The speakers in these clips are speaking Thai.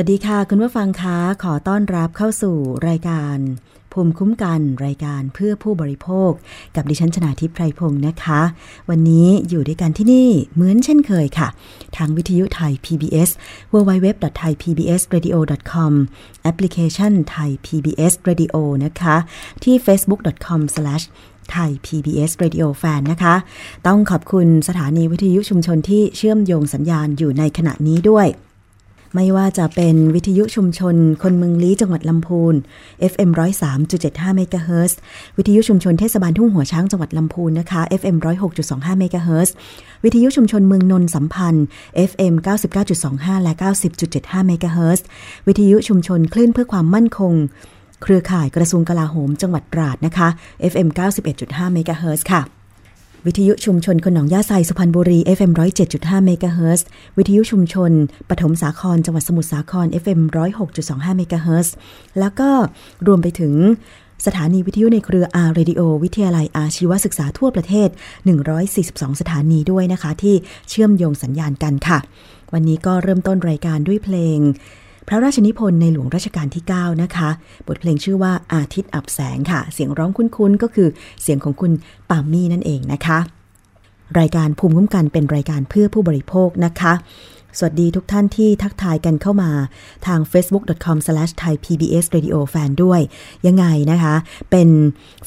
สวัสดีค่ะคุณผู้ฟังคะขอต้อนรับเข้าสู่รายการภูมิคุ้มกันรายการเพื่อผู้บริโภคกับดิฉันชนาทิพย์ไพรพงศ์นะคะวันนี้อยู่ด้วยกันที่นี่เหมือนเช่นเคยค่ะทางวิทยุไทย PBS www.thaipbsradio.com แอปพลิเคชัน Thai PBS Radio นะคะที่ facebook.com/thaipbsradiofan นะคะต้องขอบคุณสถานีวิทยุชุมชนที่เชื่อมโยงสัญญาณอยู่ในขณะนี้ด้วยไม่ว่าจะเป็นวิทยุชุมชนคนเมืองลี้จังหวัดลำพูน FM 103.75 เมกะเฮิรตซ์วิทยุชุมชนเทศบาลทุ่งหัวช้างจังหวัดลำพูนนะคะ FM 106.25 เมกะเฮิรตซ์วิทยุชุมชนเมืองนนสัมพันธ์ FM 99.25 และ 90.75 เมกะเฮิรตซ์วิทยุชุมชนคลื่นเพื่อความมั่นคงเครือข่ายกระทรวงกลาโหมจังหวัดตราดนะคะ FM 91.5 เมกะเฮิรตซ์ค่ะวิทยุชุมชนคนหนองย่าไซสุพรรณบุรี FM 107.5 เมกะเฮิรตซ์วิทยุชุมชนปฐมสาครจังหวัดสมุทรสาคร FM 106.25 เมกะเฮิรตซ์แล้วก็รวมไปถึงสถานีวิทยุในเครือ R Radio วิทยาลัยอาชีวศึกษาทั่วประเทศ142สถานีด้วยนะคะที่เชื่อมโยงสัญญาณกันค่ะวันนี้ก็เริ่มต้นรายการด้วยเพลงพระราชนิพนธ์ในหลวงรัชกาลที่9นะคะบทเพลงชื่อว่าอาทิตย์อับแสงค่ะเสียงร้องคุ้นๆก็คือเสียงของคุณปามี่นั่นเองนะคะรายการภูมิคุ้มกันเป็นรายการเพื่อผู้บริโภคนะคะ สวัสดีทุกท่านที่ทักทายกันเข้ามาทาง facebook.com/thaipbsradio แฟนด้วยยังไงนะคะเป็น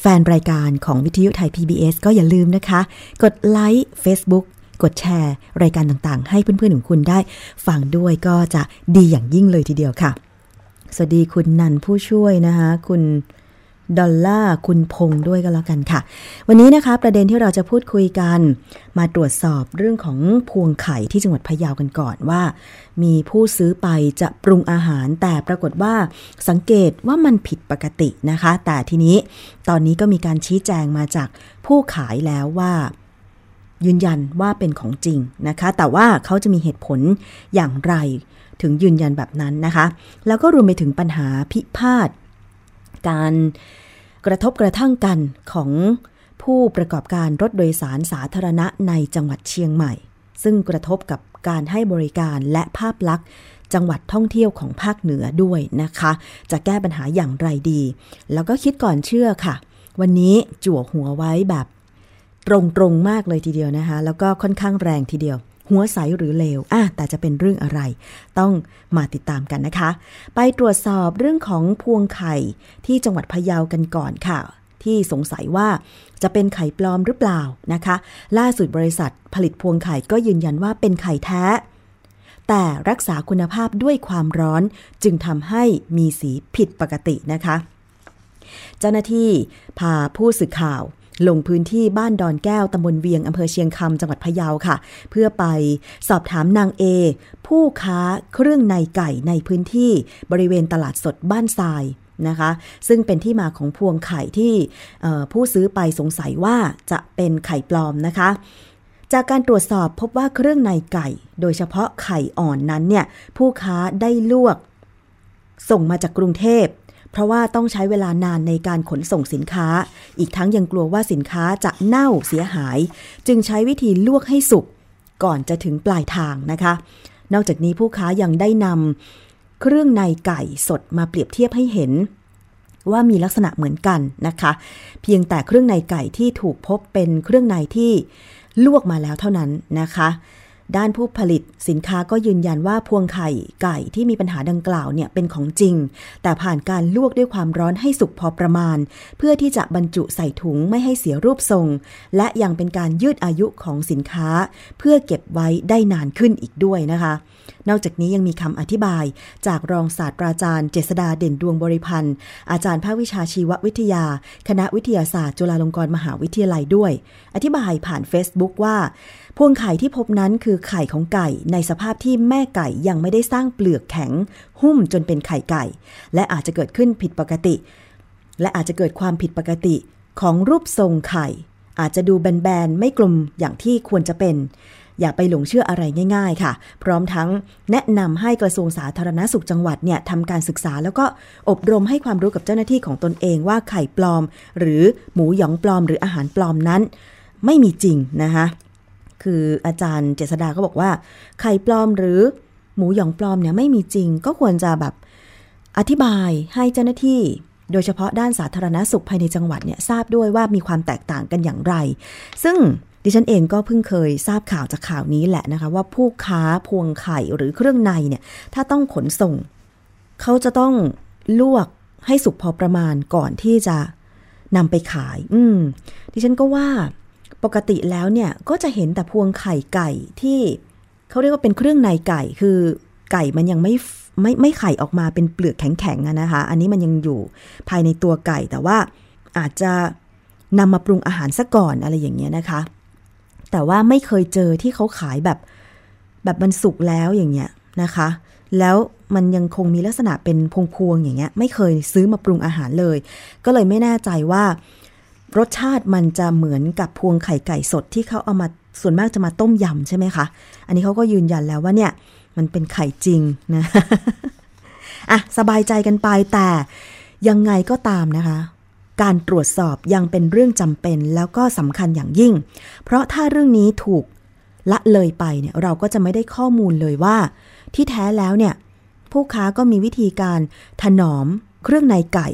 แฟนรายการของวิทยุไทย PBS ก็อย่าลืมนะคะกดไลค์ Facebook กดแชร์รายการต่างๆให้เพื่อนๆของคุณได้ฟังด้วยก็จะดีอย่างยิ่งเลยทีเดียวค่ะสวัสดีคุณนันผู้ช่วยนะคะคุณดอลล่าคุณพงษ์ด้วยก็แล้วกันค่ะวันนี้นะคะประเด็นที่เราจะพูดคุยกันมาตรวจสอบเรื่องของพวงไข่ที่จังหวัดพะเยากันก่อนว่ามีผู้ซื้อไปจะปรุงอาหารแต่ปรากฏว่าสังเกตว่ามันผิดปกตินะคะแต่ทีนี้ตอนนี้ก็มีการชี้แจงมาจากผู้ขายแล้วว่ายืนยันว่าเป็นของจริงนะคะแต่ว่าเขาจะมีเหตุผลอย่างไรถึงยืนยันแบบนั้นนะคะแล้วก็รวมไปถึงปัญหาพิพาทการกระทบกระทั่งกันของผู้ประกอบการรถโดยสารสาธารณะในจังหวัดเชียงใหม่ซึ่งกระทบกับการให้บริการและภาพลักษณ์จังหวัดท่องเที่ยวของภาคเหนือด้วยนะคะจะแก้ปัญหาอย่างไรดีแล้วก็คิดก่อนเชื่อค่ะวันนี้จั่วหัวไว้แบบตรงๆมากเลยทีเดียวนะคะแล้วก็ค่อนข้างแรงทีเดียวหัวใสหรือเลวแต่จะเป็นเรื่องอะไรต้องมาติดตามกันนะคะไปตรวจสอบเรื่องของพวงไข่ที่จังหวัดพะเยากันก่อนค่ะที่สงสัยว่าจะเป็นไข่ปลอมหรือเปล่านะคะล่าสุดบริษัทผลิตพวงไข่ก็ยืนยันว่าเป็นไข่แท้แต่รักษาคุณภาพด้วยความร้อนจึงทำให้มีสีผิดปกตินะคะเจ้าหน้าที่พาผู้สื่อข่าวลงพื้นที่บ้านดอนแก้วตำบลเวียงอำเภอเชียงคำจังหวัดพะเยาค่ะเพื่อไปสอบถามนางเอผู้ค้าเครื่องในไก่ในพื้นที่บริเวณตลาดสดบ้านทรายนะคะซึ่งเป็นที่มาของพวงไข่ที่ผู้ซื้อไปสงสัยว่าจะเป็นไข่ปลอมนะคะจากการตรวจสอบพบว่าเครื่องในไก่โดยเฉพาะไข่อ่อนนั้นเนี่ยผู้ค้าได้ลวกส่งมาจากกรุงเทพเพราะว่าต้องใช้เวลานานในการขนส่งสินค้าอีกทั้งยังกลัวว่าสินค้าจะเน่าเสียหายจึงใช้วิธีลวกให้สุกก่อนจะถึงปลายทางนะคะนอกจากนี้ผู้ค้ายังได้นำเครื่องในไก่สดมาเปรียบเทียบให้เห็นว่ามีลักษณะเหมือนกันนะคะเพียงแต่เครื่องในไก่ที่ถูกพบเป็นเครื่องในที่ลวกมาแล้วเท่านั้นนะคะด้านผู้ผลิตสินค้าก็ยืนยันว่าพวงไข่ไก่ที่มีปัญหาดังกล่าวเนี่ยเป็นของจริงแต่ผ่านการลวกด้วยความร้อนให้สุกพอประมาณเพื่อที่จะบรรจุใส่ถุงไม่ให้เสียรูปทรงและยังเป็นการยืดอายุของสินค้าเพื่อเก็บไว้ได้นานขึ้นอีกด้วยนะคะนอกจากนี้ยังมีคำอธิบายจากรองศาสตราจารย์เจษฎาเด่นดวงบริพันธ์อาจารย์ภาควิชาชีววิทยาคณะวิทยาศาสตร์จุฬาลงกรณ์มหาวิทยาลัยด้วยอธิบายผ่าน Facebook ว่าพวงไข่ที่พบนั้นคือไข่ของไก่ในสภาพที่แม่ไก่ยังไม่ได้สร้างเปลือกแข็งหุ้มจนเป็นไข่ไก่และอาจจะเกิดขึ้นผิดปกติและอาจจะเกิดความผิดปกติของรูปทรงไข่อาจจะดูแบนๆไม่กลมอย่างที่ควรจะเป็นอย่าไปหลงเชื่ออะไรง่ายๆค่ะพร้อมทั้งแนะนำให้กระทรวงสาธารณสุขจังหวัดเนี่ยทำการศึกษาแล้วก็อบรมให้ความรู้กับเจ้าหน้าที่ของตนเองว่าไข่ปลอมหรือหมูหยองปลอมหรืออาหารปลอมนั้นไม่มีจริงนะคะคืออาจารย์เจษฎาก็บอกว่าไข่ปลอมหรือหมูหยองปลอมเนี่ยไม่มีจริงก็ควรจะแบบอธิบายให้เจ้าหน้าที่โดยเฉพาะด้านสาธารณสุขภายในจังหวัดเนี่ยทราบด้วยว่ามีความแตกต่างกันอย่างไรซึ่งดิฉันเองก็เพิ่งเคยทราบข่าวจากข่าวนี้แหละนะคะว่าผู้ค้าพวงไข่หรือเครื่องในเนี่ยถ้าต้องขนส่งเขาจะต้องลวกให้สุกพอประมาณก่อนที่จะนำไปขายดิฉันก็ว่าปกติแล้วเนี่ยก็จะเห็นแต่พวงไข่ไก่ที่เขาเรียกว่าเป็นเครื่องในไก่คือไก่มันยังไม่ไข่ออกมาเป็นเปลือกแข็งๆนะคะอันนี้มันยังอยู่ภายในตัวไก่แต่ว่าอาจจะนำมาปรุงอาหารซะก่อนอะไรอย่างเงี้ยนะคะแต่ว่าไม่เคยเจอที่เขาขายแบบมันสุกแล้วอย่างเงี้ยนะคะแล้วมันยังคงมีลักษณะเป็นพวงๆอย่างเงี้ยไม่เคยซื้อมาปรุงอาหารเลยก็เลยไม่แน่ใจว่ารสชาติมันจะเหมือนกับพวงไข่ไก่สดที่เขาเอามาส่วนมากจะมาต้มยำใช่ไหมคะอันนี้เขาก็ยืนยันแล้วว่าเนี่ยมันเป็นไข่จริงนะอ่ะสบายใจกันไปแต่ยังไงก็ตามนะคะการตรวจสอบยังเป็นเรื่องจำเป็นแล้วก็สำคัญอย่างยิ่งเพราะถ้าเรื่องนี้ถูกละเลยไปเนี่ยเราก็จะไม่ได้ข้อมูลเลยว่าที่แท้แล้วเนี่ยผู้ค้าก็มีวิธีการถนอมเครื่องในไก่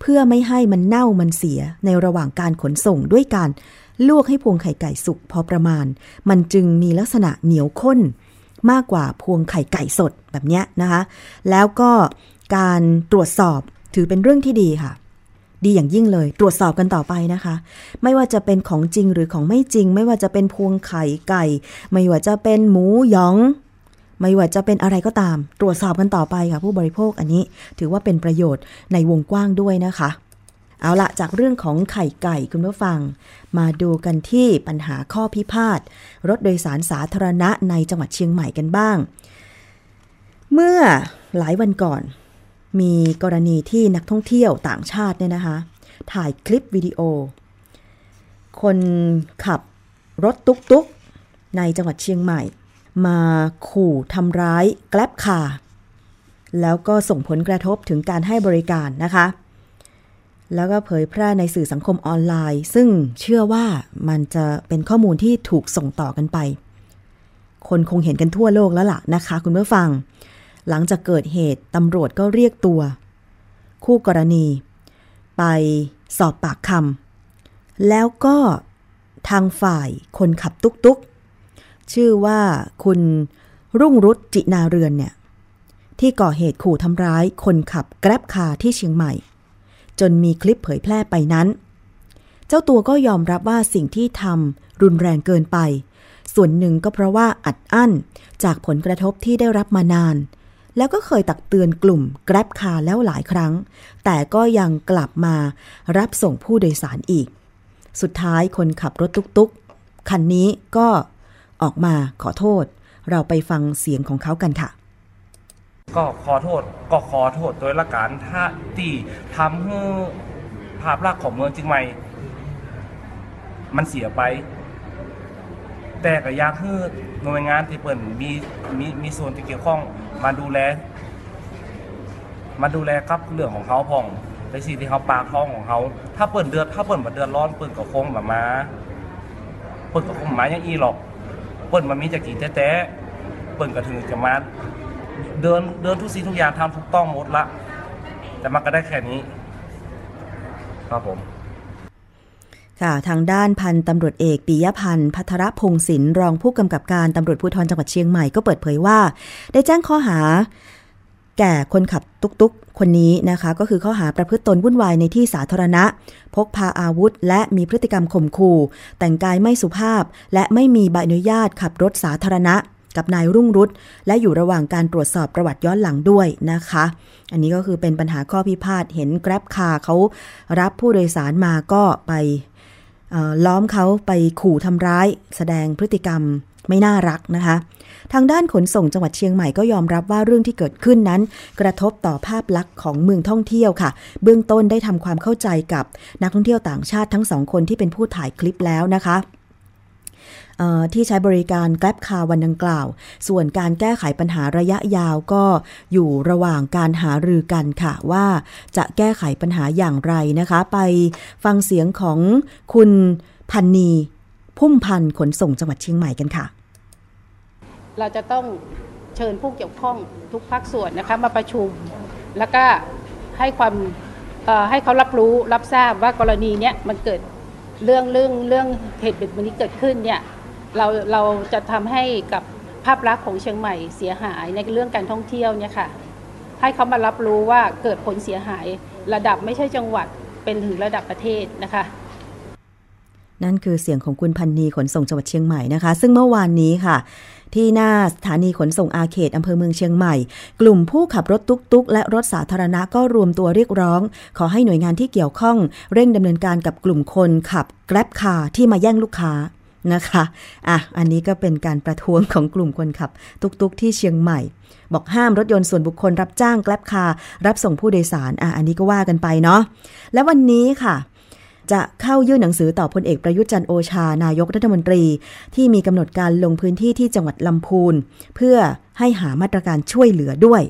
เพื่อไม่ให้มันเน่ามันเสียในระหว่างการขนส่งด้วยการลวกให้พวงไข่ไก่สุกพอประมาณมันจึงมีลักษณะเหนียวข้น มากกว่าพวงไข่ไก่สดแบบเนี้ยนะคะแล้วก็การตรวจสอบถือเป็นเรื่องที่ดีค่ะดีอย่างยิ่งเลยตรวจสอบกันต่อไปนะคะไม่ว่าจะเป็นของจริงหรือของไม่จริงไม่ว่าจะเป็นพวงไข่ไก่ไม่ว่าจะเป็นหมูหยองไม่ว่าจะเป็นอะไรก็ตามตรวจสอบกันต่อไปค่ะผู้บริโภคอันนี้ถือว่าเป็นประโยชน์ในวงกว้างด้วยนะคะเอาละจากเรื่องของไข่ไก่คุณผู้ฟังมาดูกันที่ปัญหาข้อพิพาทรถโดยสารสาธารณะในจังหวัดเชียงใหม่กันบ้างเมื่อหลายวันก่อนมีกรณีที่นักท่องเที่ยวต่างชาติเนี่ยนะคะถ่ายคลิปวิดีโอคนขับรถตุ๊กๆในจังหวัดเชียงใหม่มาขู่ทำร้ายแกร็บคาร์แล้วก็ส่งผลกระทบถึงการให้บริการนะคะแล้วก็เผยแพร่ในสื่อสังคมออนไลน์ซึ่งเชื่อว่ามันจะเป็นข้อมูลที่ถูกส่งต่อกันไปคนคงเห็นกันทั่วโลกแล้วล่ะนะคะคุณผู้ฟังหลังจากเกิดเหตุตำรวจก็เรียกตัวคู่กรณีไปสอบปากคำแล้วก็ทางฝ่ายคนขับตุ๊กๆชื่อว่าคุณรุ่งรุตจินาเรือนเนี่ยที่ก่อเหตุขู่ทำร้ายคนขับแกร็บคาร์ที่เชียงใหม่จนมีคลิปเผยแพร่ไปนั้นเจ้าตัวก็ยอมรับว่าสิ่งที่ทำรุนแรงเกินไปส่วนหนึ่งก็เพราะว่าอัดอั้นจากผลกระทบที่ได้รับมานานแล้วก็เคยตักเตือนกลุ่มแกร็บคาร์แล้วหลายครั้งแต่ก็ยังกลับมารับส่งผู้โดยสารอีกสุดท้ายคนขับรถตุ๊กๆคันนี้ก็ออกมาขอโทษเราไปฟังเสียงของเขากันค่ะก็ขอโทษโดยละกันถ้าที่ทำให้ภาพลักษณ์ของเมืองเชียงใหม่มันเสียไปแต่ก็อยากให้หน่วยงานที่เปิดมีส่วนที่เกี่ยวข้องมาดูแลกับเรื่องของเขาพ่องในสิ่งที่เขาปากท้องของเขาถ้าเปิดเดือดร้อนเปิดกระโคงแบบมาเปิดกระโคงมาอย่างอีหรอกเปิดมามีจะกี่แต่เปิดกระถือจะมาเดินทุกสิ่งทุกอย่างทำถูกต้องหมดละแต่มันก็ได้แค่นี้ครับผมค่ะทางด้านพันตำรวจเอกปิยพันธ์ภัทรพงศ์ศิลป์รองผู้กำกับการตำรวจภูธรจังหวัดเชียงใหม่ก็เปิดเผยว่าได้แจ้งข้อหาแก่คนขับตุ๊กๆคนนี้นะคะก็คือข้อหาประพฤติตนวุ่นวายในที่สาธารณะพกพาอาวุธและมีพฤติกรรมข่มขู่แต่งกายไม่สุภาพและไม่มีใบอนุญาตขับรถสาธารณะกับนายรุ่งรุตและอยู่ระหว่างการตรวจสอบประวัติย้อนหลังด้วยนะคะอันนี้ก็คือเป็นปัญหาข้อพิพาทเห็นแกร็บคาร์เขารับผู้โดยสารมาก็ไปล้อมเขาไปขู่ทำร้ายแสดงพฤติกรรมไม่น่ารักนะคะทางด้านขนส่งจังหวัดเชียงใหม่ก็ยอมรับว่าเรื่องที่เกิดขึ้นนั้นกระทบต่อภาพลักษณ์ของเมืองท่องเที่ยวค่ะเบื้องต้นได้ทำความเข้าใจกับนักท่องเที่ยวต่างชาติทั้งสองคนที่เป็นผู้ถ่ายคลิปแล้วนะคะที่ใช้บริการแกร็บคาร์วันดังกล่าวส่วนการแก้ไขปัญหาระยะยาวก็อยู่ระหว่างการหารือกันค่ะว่าจะแก้ไขปัญหาอย่างไรนะคะไปฟังเสียงของคุณพันนีพุ่มพันธ์ขนส่งจังหวัดเชียงใหม่กันค่ะเราจะต้องเชิญผู้เกี่ยวข้องทุกภาคส่วนนะคะมาประชุมแล้วก็ให้เขารับทราบว่ากรณีเนี้ยมันเกิดเรื่องเหตุแบบนี้เกิดขึ้นเนี่ยเราจะทำให้กับภาพลักษณ์ของเชียงใหม่เสียหายในเรื่องการท่องเที่ยวเนี่ยค่ะให้เขามารับรู้ว่าเกิดผลเสียหายระดับไม่ใช่จังหวัดเป็นถึงระดับประเทศนะคะนั่นคือเสียงของคุณพันนีขนส่งจังหวัดเชียงใหม่นะคะซึ่งเมื่อวานนี้ค่ะที่หน้าสถานีขนส่งอาเขตอำเภอเมืองเชียงใหม่กลุ่มผู้ขับรถตุ๊กๆและรถสาธารณะก็รวมตัวเรียกร้องขอให้หน่วยงานที่เกี่ยวข้องเร่งดำเนินการกับกลุ่มคนขับแกร็บคาร์ที่มาแย่งลูกค้านะคะอันนี้ก็เป็นการประท้วงของกลุ่มคนขับตุ๊กๆที่เชียงใหม่บอกห้ามรถยนต์ส่วนบุคคลรับจ้างแกร็บคาร์รับส่งผู้โดยสารอันนี้ก็ว่ากันไปเนาะและวันนี้ค่ะจะเข้ายื่นหนังสือต่อพลเอกประยุทธ์จันทร์โอชานายกรัฐมนตรีที่มีกำหนดการลงพื้นที่ที่จังหวัดลำพูนเพื่อให้หามาตรการช่วยเหลือด้วย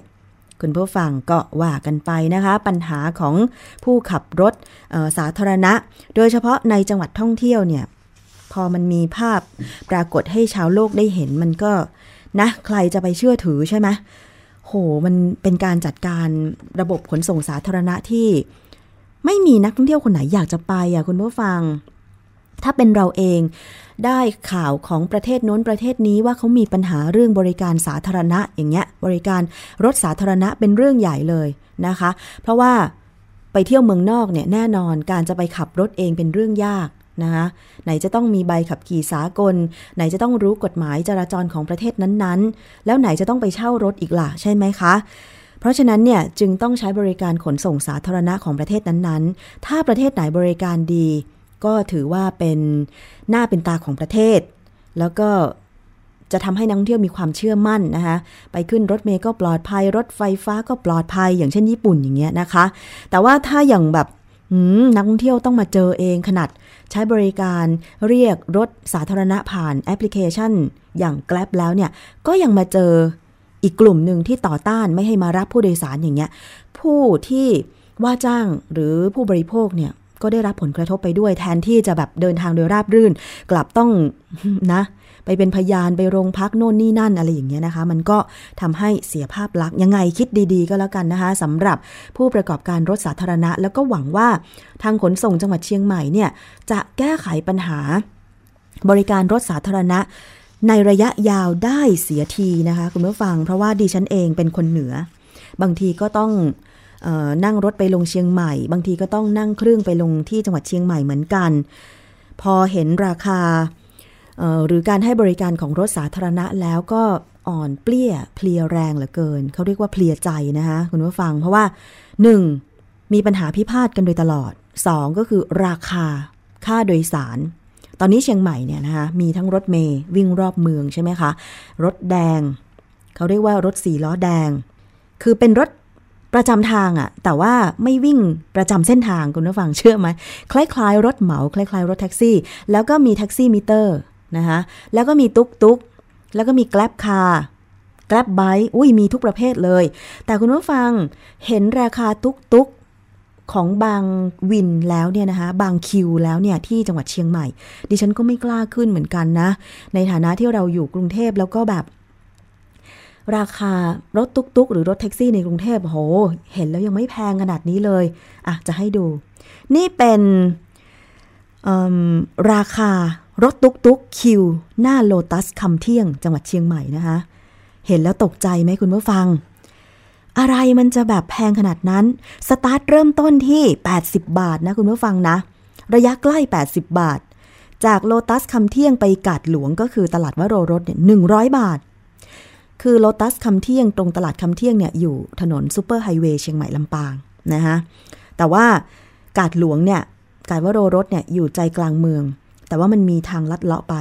คุณผู้ฟังก็ว่ากันไปนะคะปัญหาของผู้ขับรถสาธารณะโดยเฉพาะในจังหวัดท่องเที่ยวเนี่ยพอมันมีภาพปรากฏให้ชาวโลกได้เห็นมันก็นะใครจะไปเชื่อถือใช่ไหมโหมันเป็นการจัดการระบบขนส่งสาธารณะที่ไม่มีนักท่องเที่ยวคนไหนอยากจะไปคุณผู้ฟัง ถ้าเป็นเราเองได้ข่าวของประเทศโน้นประเทศนี้ว่าเขามีปัญหาเรื่องบริการสาธารณะอย่างเงี้ยบริการรถสาธารณะเป็นเรื่องใหญ่เลยนะคะเพราะว่าไปเที่ยวเมืองนอกเนี่ยแน่นอนการจะไปขับรถเองเป็นเรื่องยากนะคะไหนจะต้องมีใบขับขี่สากลไหนจะต้องรู้กฎหมายจราจรของประเทศนั้นๆแล้วไหนจะต้องไปเช่ารถอีกล่ะใช่ไหมคะเพราะฉะนั้นเนี่ยจึงต้องใช้บริการขนส่งสาธารณะของประเทศนั้นๆถ้าประเทศไหนบริการดีก็ถือว่าเป็นหน้าเป็นตาของประเทศแล้วก็จะทำให้นักท่องเที่ยวมีความเชื่อมั่นนะคะไปขึ้นรถเมล์ก็ปลอดภัยรถไฟฟ้าก็ปลอดภัยอย่างเช่นญี่ปุ่นอย่างเงี้ยนะคะแต่ว่าถ้าอย่างแบบนักท่องเที่ยวต้องมาเจอเองขนาดใช้บริการเรียกรถสาธารณะผ่านแอปพลิเคชันอย่าง Grab แล้วเนี่ยก็ยังมาเจออีกกลุ่มหนึ่งที่ต่อต้านไม่ให้มารับผู้โดยสารอย่างเงี้ยผู้ที่ว่าจ้างหรือผู้บริโภคเนี่ยก็ได้รับผลกระทบไปด้วยแทนที่จะแบบเดินทางโดยราบรื่นกลับต้องนะไปเป็นพยานไปโรงพักโน่นนี่นั่นอะไรอย่างเงี้ยนะคะมันก็ทำให้เสียภาพลักษณ์ยังไงคิดดีๆก็แล้วกันนะคะสำหรับผู้ประกอบการรถสาธารณะแล้วก็หวังว่าทางขนส่งจังหวัดเชียงใหม่เนี่ยจะแก้ไขปัญหาบริการรถสาธารณะในระยะยาวได้เสียทีนะคะคุณผู้ฟังเพราะว่าดิฉันเองเป็นคนเหนือบางทีก็ต้องนั่งรถไปลงเชียงใหม่บางทีก็ต้องนั่งเครื่องไปลงที่จังหวัดเชียงใหม่เหมือนกันพอเห็นราคาหรือการให้บริการของรถสาธารณะแล้วก็อ่อนเปลี้ยเพลียแรงเหลือเกินเขาเรียกว่าเพลียใจนะคะคุณผู้ฟังเพราะว่า 1. มีปัญหาพิพาทกันโดยตลอด 2. ก็คือราคาค่าโดยสารตอนนี้เชียงใหม่เนี่ยนะคะมีทั้งรถเมล์วิ่งรอบเมืองใช่ไหมคะรถแดงเขาเรียกว่ารถ4ล้อแดงคือเป็นรถประจำทางอ่ะแต่ว่าไม่วิ่งประจำเส้นทางคุณผู้ฟังเชื่อไหมคล้ายๆรถเหมาคล้ายๆรถแท็กซี่แล้วก็มีแท็กซี่มิเตอร์นะคะแล้วก็มีตุ๊กๆแล้วก็มีแกร็บคาร์แกร็บไบค์อุ้ยมีทุกประเภทเลยแต่คุณผู้ฟังเห็นราคาตุ๊กของบางวินแล้วเนี่ยนะคะบางคิวแล้วเนี่ยที่จังหวัดเชียงใหม่ดิฉันก็ไม่กล้าขึ้นเหมือนกันนะในฐานะที่เราอยู่กรุงเทพแล้วก็แบบราคารถตุ๊กๆหรือรถแท็กซี่ในกรุงเทพโหเห็นแล้วยังไม่แพงขนาดนี้เลยอ่ะจะให้ดูนี่เป็นราคารถตุ๊กๆคิวหน้าโลตัสคำเที่ยงจังหวัดเชียงใหม่นะคะเห็นแล้วตกใจไหมคุณผู้ฟังอะไรมันจะแบบแพงขนาดนั้นสตาร์ทเริ่มต้นที่80บาทนะคุณผู้ฟังนะระยะใกล้80บาทจากโลตัสคำเที่ยงไปกาดหลวงก็คือตลาดวโรรสเนี่ย100บาทคือโลตัสคำเที่ยงตรงตลาดคำเที่ยงเนี่ยอยู่ถนนซุปเปอร์ไฮเวย์เชียงใหม่ลำปางนะฮะแต่ว่ากาดหลวงเนี่ยกาดวโรรสเนี่ยอยู่ใจกลางเมืองแต่ว่ามันมีทางลัดเลาะไ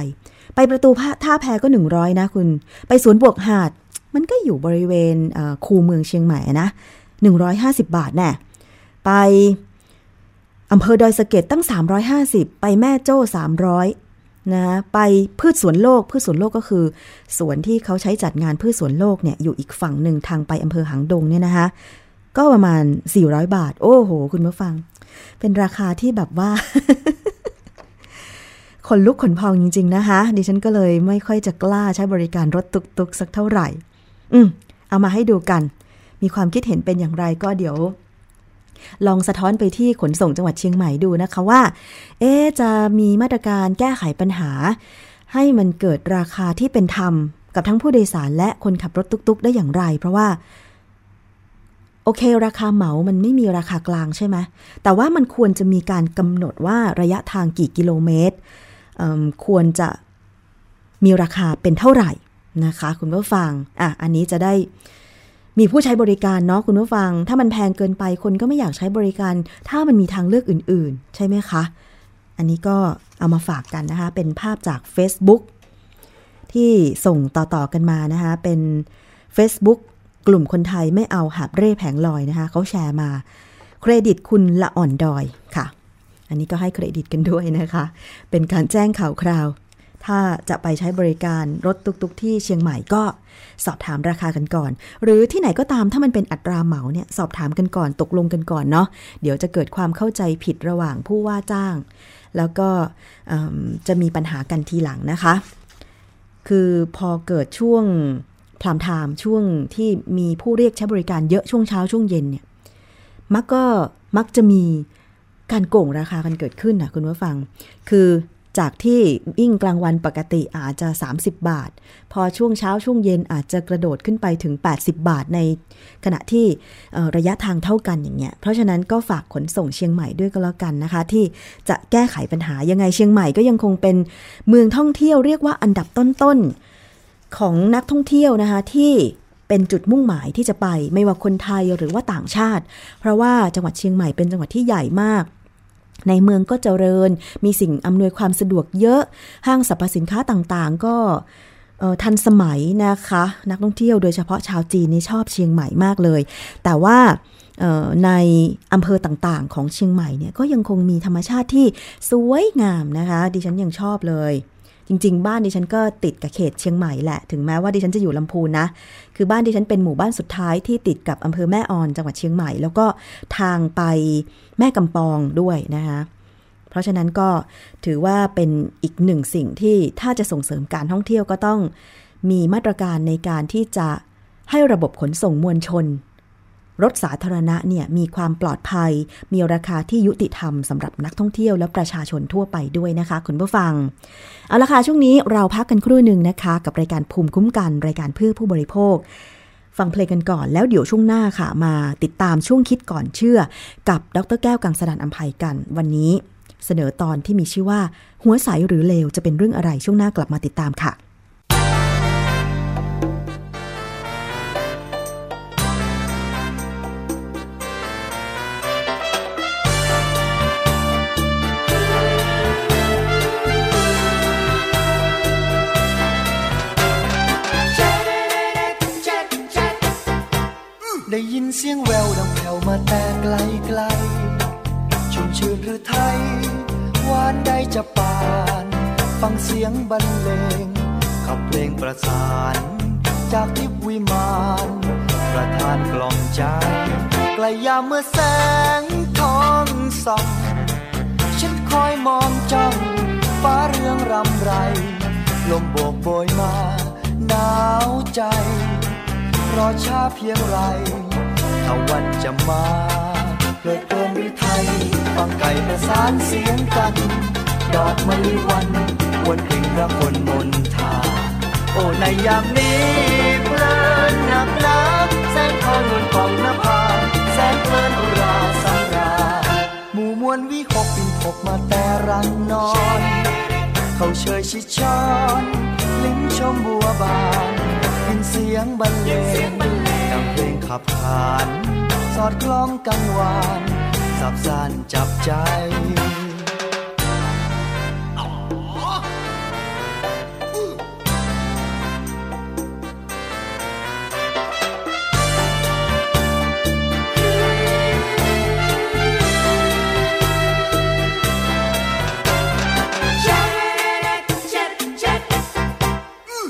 ปประตูท่าแพก็100นะคุณไปสวนบวกหาดมันก็อยู่บริเวณคูเมืองเชียงใหม่นะ150บาทแน่ไปอำเภอดอยสะเก็ดตั้ง350ไปแม่โจ้300นะไปพืชสวนโลกก็คือสวนที่เขาใช้จัดงานพืชสวนโลกเนี่ยอยู่อีกฝั่งหนึ่งทางไปอำเภอหางดงเนี่ยนะคะก็ประมาณ400บาทโอ้โหคุณผู้ฟังเป็นราคาที่แบบว่า ขนลุกขนพองจริงๆนะคะดิฉันก็เลยไม่ค่อยจะกล้าใช้บริการรถตุ๊กๆสักเท่าไหร่เอามาให้ดูกันมีความคิดเห็นเป็นอย่างไรก็เดี๋ยวลองสะท้อนไปที่ขนส่งจังหวัดเชียงใหม่ดูนะคะว่าจะมีมาตรการแก้ไขปัญหาให้มันเกิดราคาที่เป็นธรรมกับทั้งผู้โดยสารและคนขับรถตุ๊กๆได้อย่างไรเพราะว่าโอเคราคาเหมามันไม่มีราคากลางใช่ไหมแต่ว่ามันควรจะมีการกำหนดว่าระยะทางกี่กิโลเมตรควรจะมีราคาเป็นเท่าไหร่นะคะคุณผู้ฟังอันนี้จะได้มีผู้ใช้บริการเนาะคุณผู้ฟังถ้ามันแพงเกินไปคนก็ไม่อยากใช้บริการถ้ามันมีทางเลือกอื่นๆใช่ไหมคะอันนี้ก็เอามาฝากกันนะคะเป็นภาพจาก Facebook ที่ส่งต่อๆกันมานะคะเป็น Facebook กลุ่มคนไทยไม่เอาหาบเร่แผงลอยนะคะเขาแชร์มาเครดิตคุณละอ่อนดอยค่ะอันนี้ก็ให้เครดิตกันด้วยนะคะเป็นการแจ้งข่าวคราวถ้าจะไปใช้บริการรถตุ๊กๆที่เชียงใหม่ก็สอบถามราคากันก่อนหรือที่ไหนก็ตามถ้ามันเป็นอัตราเหมาเนี่ยสอบถามกันก่อนตกลงกันก่อนเนาะเดี๋ยวจะเกิดความเข้าใจผิดระหว่างผู้ว่าจ้างแล้วก็จะมีปัญหากันทีหลังนะคะคือพอเกิดช่วงพลามไทม์ช่วงที่มีผู้เรียกใช้บริการเยอะช่วงเช้าช่วงเย็นเนี่ยมักจะมีการโกงราคากันเกิดขึ้นนะคุณผู้ฟังคือ จากที่วิ่งกลางวันปกติอาจจะ30บาทพอช่วงเช้าช่วงเย็นอาจจะกระโดดขึ้นไปถึง80บาทในขณะที่ระยะทางเท่ากันอย่างเงี้ยเพราะฉะนั้นก็ฝากขนส่งเชียงใหม่ด้วยก็แล้วกันนะคะที่จะแก้ไขปัญหายังไงเชียงใหม่ก็ยังคงเป็นเมืองท่องเที่ยวเรียกว่าอันดับต้นๆของนักท่องเที่ยวนะคะที่เป็นจุดมุ่งหมายที่จะไปไม่ว่าคนไทยหรือว่าต่างชาติเพราะว่าจังหวัดเชียงใหม่เป็นจังหวัดที่ใหญ่มากในเมืองก็เจริญมีสิ่งอำนวยความสะดวกเยอะห้างสรรพสินค้าต่างๆก็ทันสมัยนะคะนักท่องเที่ยวโดยเฉพาะชาวจีนนี่ชอบเชียงใหม่มากเลยแต่ว่าในอำเภอต่างๆของเชียงใหม่เนี่ยก็ยังคงมีธรรมชาติที่สวยงามนะคะดิฉันยังชอบเลยจริงๆบ้านดิฉันก็ติดกับเขตเชียงใหม่แหละถึงแม้ว่าดิฉันจะอยู่ลำพูนนะคือบ้านดิฉันเป็นหมู่บ้านสุดท้ายที่ติดกับอำเภอแม่ออนจังหวัดเชียงใหม่แล้วก็ทางไปแม่กำปองด้วยนะคะเพราะฉะนั้นก็ถือว่าเป็นอีกหนึ่งสิ่งที่ถ้าจะส่งเสริมการท่องเที่ยวก็ต้องมีมาตรการในการที่จะให้ระบบขนส่งมวลชนรถสาธารณะเนี่ยมีความปลอดภัยมีราคาที่ยุติธรรมสำหรับนักท่องเที่ยวและประชาชนทั่วไปด้วยนะคะคุณผู้ฟังเอาละค่ะช่วงนี้เราพักกันครู่หนึ่งนะคะกับรายการภูมิคุ้มกันรายการเพื่อผู้บริโภคฟังเพลงกันก่อนแล้วเดี๋ยวช่วงหน้าค่ะมาติดตามช่วงคิดก่อนเชื่อกับดร.แก้วกังสดาลอำไพกันวันนี้เสนอตอนที่มีชื่อว่าหัวใสหรือเลวจะเป็นเรื่องอะไรช่วงหน้ากลับมาติดตามค่ะได้ยินเสียงแววดังแผ่วมาแต่ไกลไกลชุ่มชื่นหรือไทยหวานได้จะปานฟังเสียงบรรเลงขับเพลงประสานจากทิพย์วิมานประทานกล่อมใจไกลยามเมื่อแสงทองส่องฉันคอยมองจ้องฟ้าเรืองรำไรลมโบกโบยมาหนาวใจรอช้าเพียงไรถ้าวันจะมาเพลิดเพลินหรือไทยฟังไก่ประสานเสียงกันดอกมะลิวันวนเพลงระคนมนทาโอ้ในยามนี้เพลินหนักหนาแสงทองนวลของนภาแสงเพลินอุราสำราหมู่มวลวิหกปีพบมาแต่รังนอนเขาเชยชิดช้อนลิ้มชมบัวบานเสียงบรรเลงดังเพลงขับขานสอดคล้องกังวานสับสานจับใจ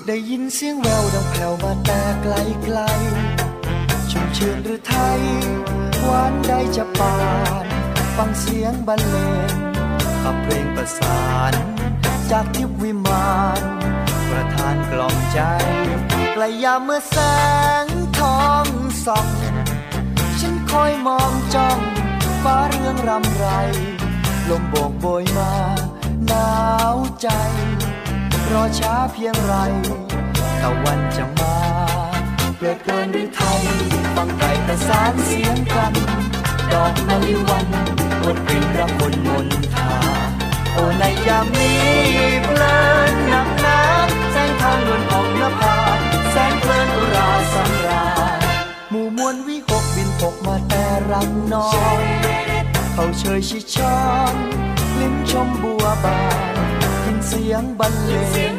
ได้ยินเสียงแววดังแผ่วมาแต่ไกลไกลชุ่มชื่นหรือไทยหวานได้จะปานฟังเสียงบรรเลงขับเพลงประสานจากทิพย์วิมานประทานกล่อมใจไกลยามเมื่อแสงทองส่องฉันคอยมองจ้องฟ้าเรืองรำไรลมโบกโบยมาหนาวใจรอช้าเพียงไรแต่วันจะมาเพลิดเพลินหรือไทยฟังไก่ประสานเสียงกันดอกมะลิวันบทเพลงระบนมนทาโอ้ในยามนี้เพลินหนักหนาแสงทางนวลของนภาแสงเพลินอุราสำราญหมู่มวลวิหกบินตกมาแต่รังนอนเขาเชยชิดช้อนลิ้มชมบัวบานเสียงบรรเลง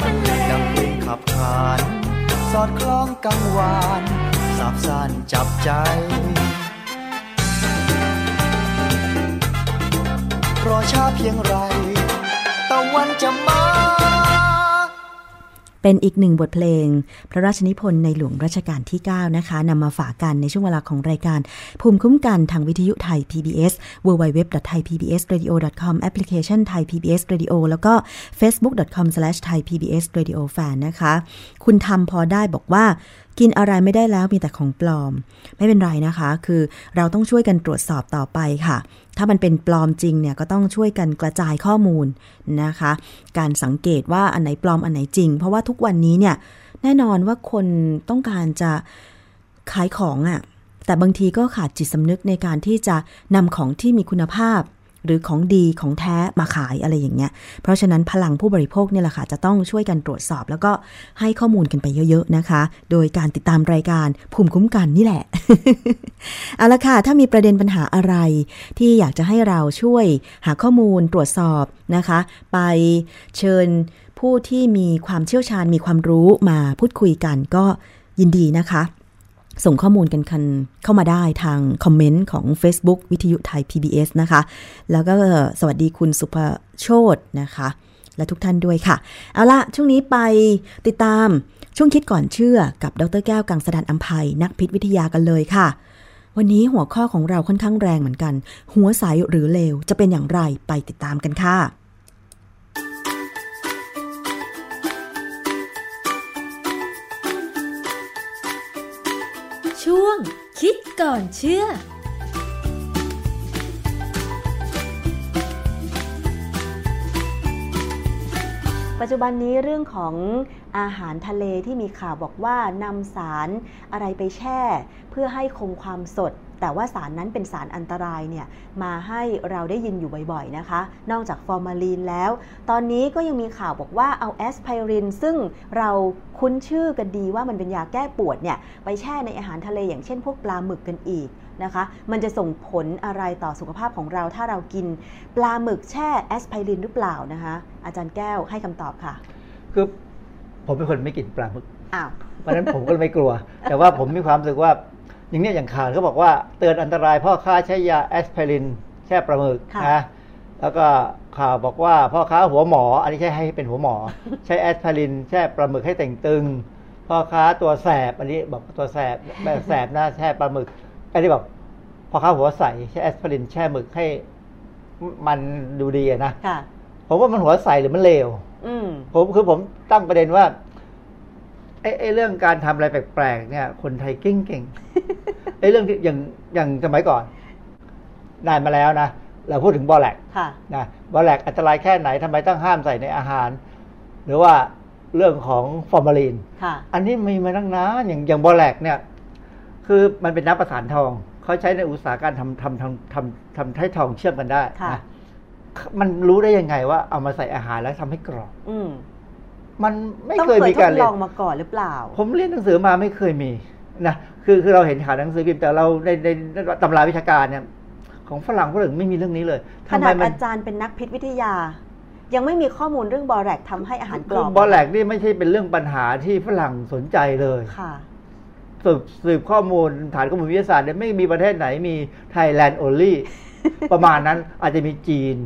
ดังเพลงขับขานสอดคล้องกังวานสาบซ่านจับใจรอช้าเพียงไรตะวันจะมาเป็นอีกหนึ่งบทเพลงพระราชนิพนธ์ในหลวงรัชกาลที่9นะคะนำมาฝากกันในช่วงเวลาของรายการภูมิคุ้มกันทางวิทยุไทย PBS www.thaipbsradio.com แอปพลิเคชัน Thai PBS Radio แล้วก็ facebook.com/thaipbsradiofan นะคะคุณทำพอได้บอกว่า กินอะไรไม่ได้แล้วมีแต่ของปลอมไม่เป็นไรนะคะคือเราต้องช่วยกันตรวจสอบต่อไปค่ะถ้ามันเป็นปลอมจริงเนี่ยก็ต้องช่วยกันกระจายข้อมูลนะคะการสังเกตว่าอันไหนปลอมอันไหนจริงเพราะว่าทุกวันนี้เนี่ยแน่นอนว่าคนต้องการจะขายของอ่ะแต่บางทีก็ขาดจิตสำนึกในการที่จะนำของที่มีคุณภาพหรือของดีของแท้มาขายอะไรอย่างเงี้ยเพราะฉะนั้นพลังผู้บริโภคเนี่ยแหละค่ะจะต้องช่วยกันตรวจสอบแล้วก็ให้ข้อมูลกันไปเยอะๆนะคะโดยการติดตามรายการภูมิคุ้มกันนี่แหละ เอาละค่ะถ้ามีประเด็นปัญหาอะไรที่อยากจะให้เราช่วยหาข้อมูลตรวจสอบนะคะไปเชิญผู้ที่มีความเชี่ยวชาญมีความรู้มาพูดคุยกันก็ยินดีนะคะส่งข้อมูลกันเข้ามาได้ทางคอมเมนต์ของ Facebook วิทยุไทย PBS นะคะแล้วก็สวัสดีคุณสุภโชตินะคะและทุกท่านด้วยค่ะเอาละช่วงนี้ไปติดตามช่วงคิดก่อนเชื่อกับดร.แก้วกังสดาลอำไพนักพิษวิทยากันเลยค่ะวันนี้หัวข้อของเราค่อนข้างแรงเหมือนกันหัวใสหรือเลวจะเป็นอย่างไรไปติดตามกันค่ะช่วงคิดก่อนเชื่อปัจจุบันนี้เรื่องของอาหารทะเลที่มีข่าวบอกว่านำสารอะไรไปแช่เพื่อให้คงความสดแต่ว่าสารนั้นเป็นสารอันตรายเนี่ยมาให้เราได้ยินอยู่บ่อยๆนะคะนอกจากฟอร์มาลีนแล้วตอนนี้ก็ยังมีข่าวบอกว่าเอาแอสไพรินซึ่งเราคุ้นชื่อกันดีว่ามันเป็นยาแก้ปวดเนี่ยไปแช่ในอาหารทะเลอย่างเช่นพวกปลาหมึกกันอีกนะคะมันจะส่งผลอะไรต่อสุขภาพของเราถ้าเรากินปลาหมึกแช่แอสไพรินหรือเปล่านะคะอาจารย์แก้วให้คำตอบค่ะคือผมเป็นคนไม่กินปลาหมึกเพราะฉะนั้นผมก็ไม่กลัวแต่ว่าผมมีความรู้สึกว่าอย่างนี้อย่างข่าวเขาบอกว่าเตือนอันตรายพ่อค้าใช้ยาแอสไพรินแช่ปลาหมึกนะแล้วก็ข่าวบอกว่าพ่อค้าหัวหมออันนี้ใช้ให้เป็นหัวหมอ ใช้แอสไพรินแช่ปลาหมึกให้เต่งตึงพ่อค้าตัวแสบอันนี้บอกตัวแสบแบบแสบนะแช่ปลาหมึกอันนี้บอกพ่อค้าหัวใสใช้แอสไพรินแช่หมึกให้มันดูดีนะผมว่ามันหัวใสหรือมันเลวผมตั้งประเด็นว่าไอ้เรื่องการทำอะไรแปลกๆเนี่ยคนไทยเก่งๆไอ้เรื่องอย่างสมัยก่อนนานมาแล้วนะเราพูดถึงบอแลกนะบอแลกอันตรายแค่ไหนทำไมต้องห้ามใส่ในอาหารหรือว่าเรื่องของฟอร์มาลีนอันนี้มีมาตั้งนานอย่างบอแลกเนี่ยคือมันเป็นน้ำประสานทองเขาใช้ในอุตสาหกรรมทำให้ทองเชื่อมกันได้นะมันรู้ได้ยังไงว่าเอามาใส่อาหารแล้วทำให้กรอบมันไม่เคยมีการเรียนลองมาก่อนหรือเปล่าผมเรียนหนังสือมาไม่เคยมีนะคือเราเห็นข่าวหนังสือพิมพ์แต่เราในตำราวิชาการเนี่ยของฝรั่งไม่มีเรื่องนี้เลยขนาดอาจารย์เป็นนักพิษวิทยายังไม่มีข้อมูลเรื่องบอแลกทำให้อาหารกรอบบอแลกนี่ไม่ใช่เป็นเรื่องปัญหาที่ฝรั่งสนใจเลยค่ะสืบข้อมูลฐานข้อมูลวิทยาศาสตร์เนี่ยไม่มีประเทศไหนมี Thailand only ประมาณนั้นอาจจะมีจีน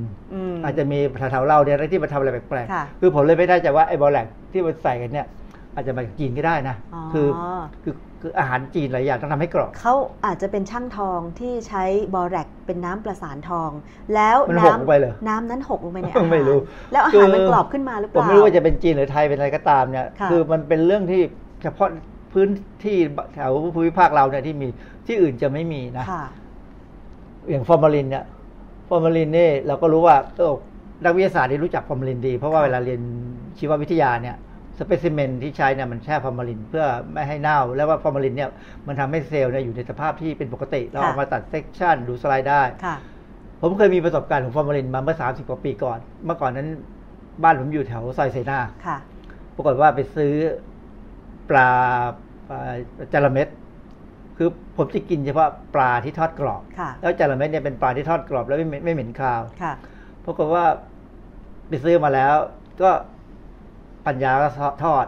อาจจะมีแถวๆเราเนี่ยที่มาทำอะไรแปลกๆคือผมเลยไม่แน่ใจว่าไอ้บอแลกที่มันใส่กันเนี่ยอาจจะมาจากจีนก็ได้นะคืออาหารจีนหลายอย่างต้องทำให้กรอบเขาอาจจะเป็นช่างทองที่ใช้บอแลกเป็นน้ำประสานทองแล้วน้ำนั้นหกลงไปในอาหารไม่รู้แล้วอาหารมันกรอบขึ้นมาหรือเปล่าผมไม่รู้ว่าจะเป็นจีนหรือไทยเป็นอะไรก็ตามเนี่ยคือมันเป็นเรื่องที่เฉพาะพื้นที่แถวภูมิภาคเราเนี่ยที่มีที่อื่นจะไม่มีนะอย่างฟอร์มาลินนี่เราก็รู้ว่านักวิทยาศาสตร์ที่รู้จักฟอร์มาลินดีเพราะว่าเวลาเรียนชีววิทยาเนี่ยสเปซิเมนที่ใช้เนี่ยมันแช่ฟอร์มาลินเพื่อไม่ให้เน่าแล้วว่าฟอร์มาลินเนี่ยมันทำให้เซลล์เนี่ยอยู่ในสภาพที่เป็นปกติเราเอามาตัดเซกชันดูสไลด์ได้ผมเคยมีประสบการณ์ของฟอร์มาลินมาเมื่อ30กว่าปีก่อนเมื่อก่อนนั้นบ้านผมอยู่แถวซอยเสนาปรากฏว่าไปซื้อปลาจระเม็ดคือผมจะกินเฉพาะปลาที่ทอดกรอบแล้วจระเม็ดเนี่ยเป็นปลาที่ทอดกรอบแล้วไม่เหม็นคาวเพราะว่าไปซื้อมาแล้วก็ปัญญาก็ทอด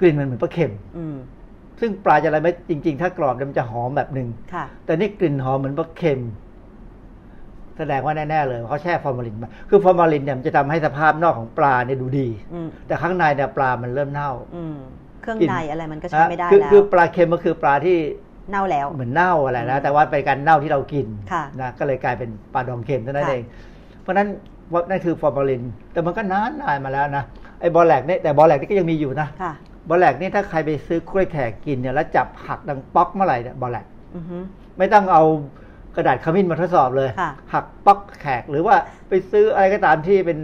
กลิ่นมันเหมือนปลาเค็มซึ่งปลาจระเม็ดจริงๆถ้ากรอบมันจะหอมแบบนึงแต่นี่กลิ่นหอมเหมือนปลาเค็มแสดงว่าแน่ๆเลยเขาแช่ฟอร์มาลินมาคือฟอร์มาลินเนี่ยมันจะทำให้สภาพนอกของปลาเนี่ยดูดีแต่ข้างในเนี่ยปลามันเริ่มเน่าเครื่องในอะไรมันก็ใช้ไม่ได้แล้วคือปลาเค็มก็คือปลาที่เน่าแล้วเหมือนเน่าอะไรนะแต่ว่าเป็นการเน่าที่เรากินนะก็เลยกลายเป็นปลาดองเค็มนั่นเองเพราะนั้นนั่นคือฟอร์มาลินแต่มันก็นานมาแล้วนะไอ้บอแลกเนี่ยแต่บอแลกนี่ก็ยังมีอยู่นะ บอแหลกนี่ถ้าใครไปซื้อกล้วยแขกกินเนี่ยแล้วจับหักดังป๊อกเมื่อไหร่เนี่ยบอแหลกไม่ต้องเอากระดาษขมิ้นมาทดสอบเลยหักป๊อกแขกหรือว่าไปซื้ออะไรก็ตามที่เป็น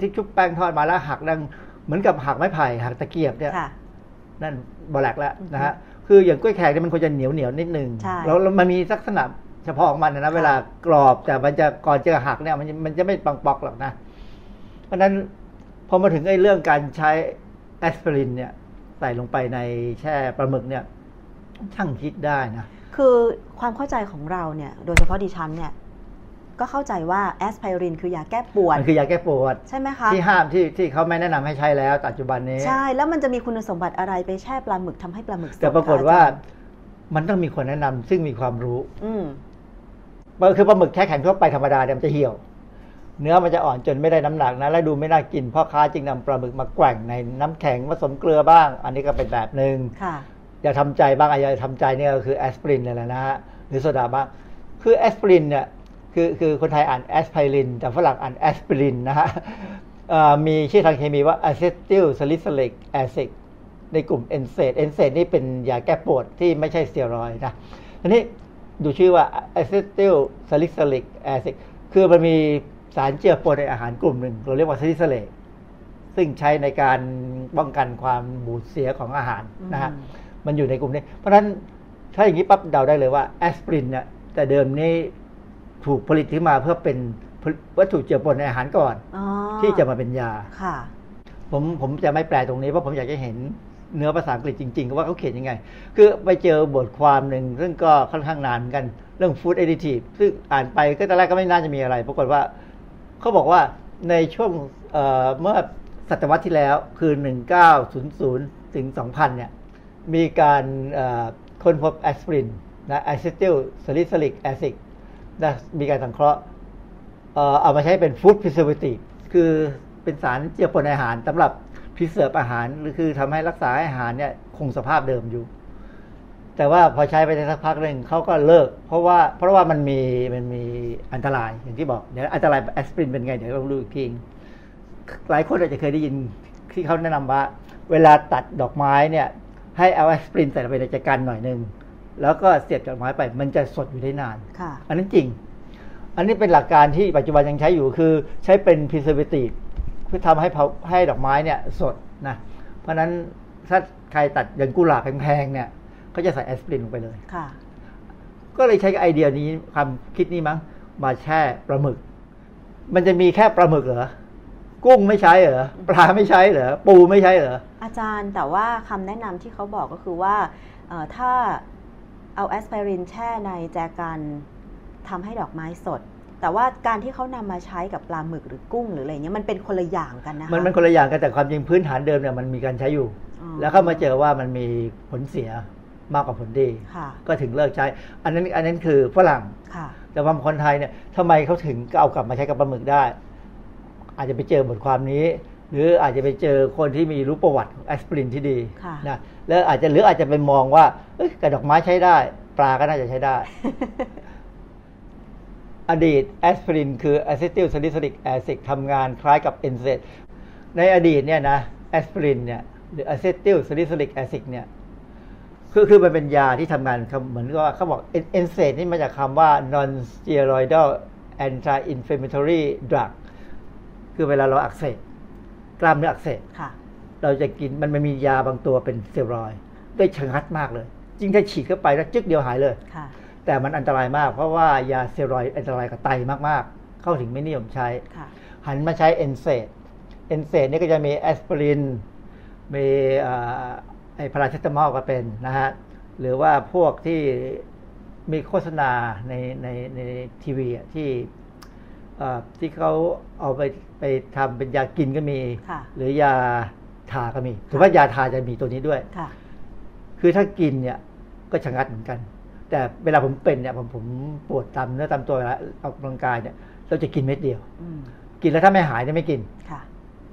ที่ชุบแป้งทอดมาแล้วหักดังเหมือนกับหักไม้ไผ่หักตะเกียบเนี่ยนั่นบอแหลกแล้วนะฮะคืออย่างกล้วยแขกเนี่ยมันควรจะเหนียวนิดนึงแล้วมันมีลักษณะเฉพาะของมันนะเวลากรอบแต่มันจะก่อนจะหักเนี่ยมันจะไม่ปังปอกหรอกนะเพราะฉะนั้นพอมาถึงไอ้เรื่องการใช้แอสไพรินเนี่ยใส่ลงไปในแช่ปลาหมึกเนี่ยช่างคิดได้นะคือความเข้าใจของเราเนี่ยโดยเฉพาะดิฉันเนี่ยก็เข้าใจว่าแอสไพรินคือยาแก้ปวดมันคือยาแก้ปวดใช่ไหมคะที่ห้ามที่เขาไม่แนะนำให้ใช้แล้วปัจจุบันนี้ใช่แล้วมันจะมีคุณสมบัติอะไรไปแช่ปลาหมึกทำให้ปลาหมึกแต่ปรากฏว่ามันต้องมีคนแนะนำซึ่งมีความรู้คือปลาหมึกแช่แข็งทั่วไปธรรมดาเนี่ยมันจะเหี่ยวเนื้อมันจะอ่อนจนไม่ได้น้ำหนักนะและดูไม่น่ากินพ่อค้าจึงนำปลาหมึกมาแกว่งในน้ำแข็งผสมเกลือบ้างอันนี้ก็เป็นแบบหนึ่งอย่าทำใจบ้างอย่าทำใจเนี่ยก็คือแอสไพรินเลยแหละนะฮะหรือโซดาบ้างคือแอสไพรินเนี่ยคือคนไทยอ่านแอสไพรินแต่ฝรั่งอ่านแอสไพรินนะฮะมีชื่อทางเคมีว่าอะซิติลซาลิซิลิกแอซิดในกลุ่มเอนไซม์นี่เป็นยาแก้ปวดที่ไม่ใช่สเตียรอยด์นะทีนี้ดูชื่อว่าอะซิติลซาลิซิลิกแอซิดคือมันมีสารเจือปนในอาหารกลุ่มหนึ่งเราเรียกว่าซาลิซิลิกซึ่งใช้ในการป้องกันความบูดเสียของอาหารนะฮะมันอยู่ในกลุ่มนี้เพราะฉะนั้นถ้าอย่างนี้ปั๊บเดาได้เลยว่าแอสไพรินเนี่ยแต่เดิมนี้ถูกผลิตขึ้นมาเพื่อเป็นวัตถุเจือปนในอาหารก่อนที่จะมาเป็นยาค่ะผมจะไม่แปลตรงนี้เพราะผมอยากจะเห็นเนื้อภาษาอังกฤษจริงๆว่าเขาเขียนยังไงคือไปเจอบทความหนึ่งซึ่งก็ค่อนข้างนานกันเรื่อง Food Additive ซึ่งอ่านไปก็ตอนแรกก็ไม่น่าจะมีอะไรปรากฏว่าเขาบอกว่าในช่วงเมื่อศตวรรษที่แล้วคือ 1900 ถึง 2000 เนี่ยมีการค้นพบแอสไพรินนะอะซิติลซาลิซิลิกแอซิดมีการสังเคราะห์เอามาใช้เป็นฟู้ดพรีเซอร์เวทีฟคือเป็นสารเจือปนอาหารสำหรับพรีเซอร์ฟอาหารหรือคือทำให้รักษาอาหารเนี่ยคงสภาพเดิมอยู่แต่ว่าพอใช้ไปได้สักพักหนึ่งเขาก็เลิกเพราะว่ามันมีอันตรายอย่างที่บอกเดี๋ยวอันตรายแอสไพรินเป็นไงเดี๋ยวเราดูอีกทีหลายคนอาจจะเคยได้ยินที่เขาแนะนำว่าเวลาตัดดอกไม้เนี่ยให้เอาแอสไพรินใส่ลงไปในจกันหน่อยนึงแล้วก็เสียบดอกไม้ไปมันจะสดอยู่ได้นานอันนั้นจริงอันนี้เป็นหลักการที่ปัจจุบันยังใช้อยู่คือใช้เป็นพรีเซอร์เวทีฟเพื่อทำให้ดอกไม้เนี่ยสดนะเพราะนั้นถ้าใครตัดอย่างกุหลาบแพงๆเนี่ยก็จะใส่แอสไพรินลงไปเลยก็เลยใช้ไอเดียนี้ความคิดนี้มั้งมาแช่ปลาหมึกมันจะมีแค่ปลาหมึกเหรอกุ้งไม่ใช้เหรอปลาไม่ใช้เหรอปูไม่ใช้เหรออาจารย์แต่ว่าคำแนะนำที่เขาบอกก็คือว่าถ้าเอาแอสไพรินแช่ในแจกันทำให้ดอกไม้สดแต่ว่าการที่เขานำมาใช้กับปลาหมึกหรือกุ้งหรืออะไรเงี้ยมันเป็นคนละอย่างกันนะคะมันคนละอย่างกันแต่ความจริงพื้นฐานเดิมเนี่ยมันมีการใช้อยู่แล้วเข้ามาเจอว่ามันมีผลเสียมากกว่าผลดีก็ถึงเลิกใช้อันนั้นคือฝรั่งแต่ว่าคนไทยเนี่ยทำไมเขาถึงเอากลับมาใช้กับปลาหมึกได้อาจจะไปเจอบทความนี้หรืออาจจะไปเจอคนที่มีรู้ประวัติของแอสไพรินที่ดีนะแล้วอาจจะอาจจะไปมองว่ากับดอกไม้ใช้ได้ปลาก็น่าจะใช้ได้อดีตแอสไพรินคืออะซิติลซาลิซิลิกแอซิดทำงานคล้ายกับเอนไซม์ในอดีตเนี่ยนะแอสไพรินเนี่ยหรืออะซิติลซาลิซิลิกแอซิดเนี่ยคือมันเป็นยาที่ทำงานเหมือนกับเขาบอกเอนไซม์นี่มาจากคำว่า non steroidal anti inflammatory drug คือเวลาเราอักเสบกล้ามเนื้ออักเสบเราจะกินมันมียาบางตัวเป็นสเตียรอยด์ด้วยชะงัดมากเลยจริงถ้าฉีดเข้าไปแล้วจึ๊กเดียวหายเลยแต่มันอันตรายมากเพราะว่ายาสเตียรอยด์อันตรายกับไตมากๆเข้าถึงไม่นิยมใช้หันมาใช้เอนไซม์นี่ก็จะมีแอสไพรินมีไอพาราเซตามอลก็เป็นนะฮะหรือว่าพวกที่มีโฆษณาในทีวีที่เขาเอาไปทำเป็นยากินก็มีหรือยาทาก็มีถือว่ายาทาจะมีตัวนี้ด้วยคือถ้ากินเนี่ยก็ชะงัดเหมือนกันแต่เวลาผมเป็นเนี่ยผมปวดตามเนื้อตามตัวแล้วออกกำลังกายเนี่ยเราจะกินเม็ดเดียวกินแล้วถ้าไม่หายเนี่ยไม่กิน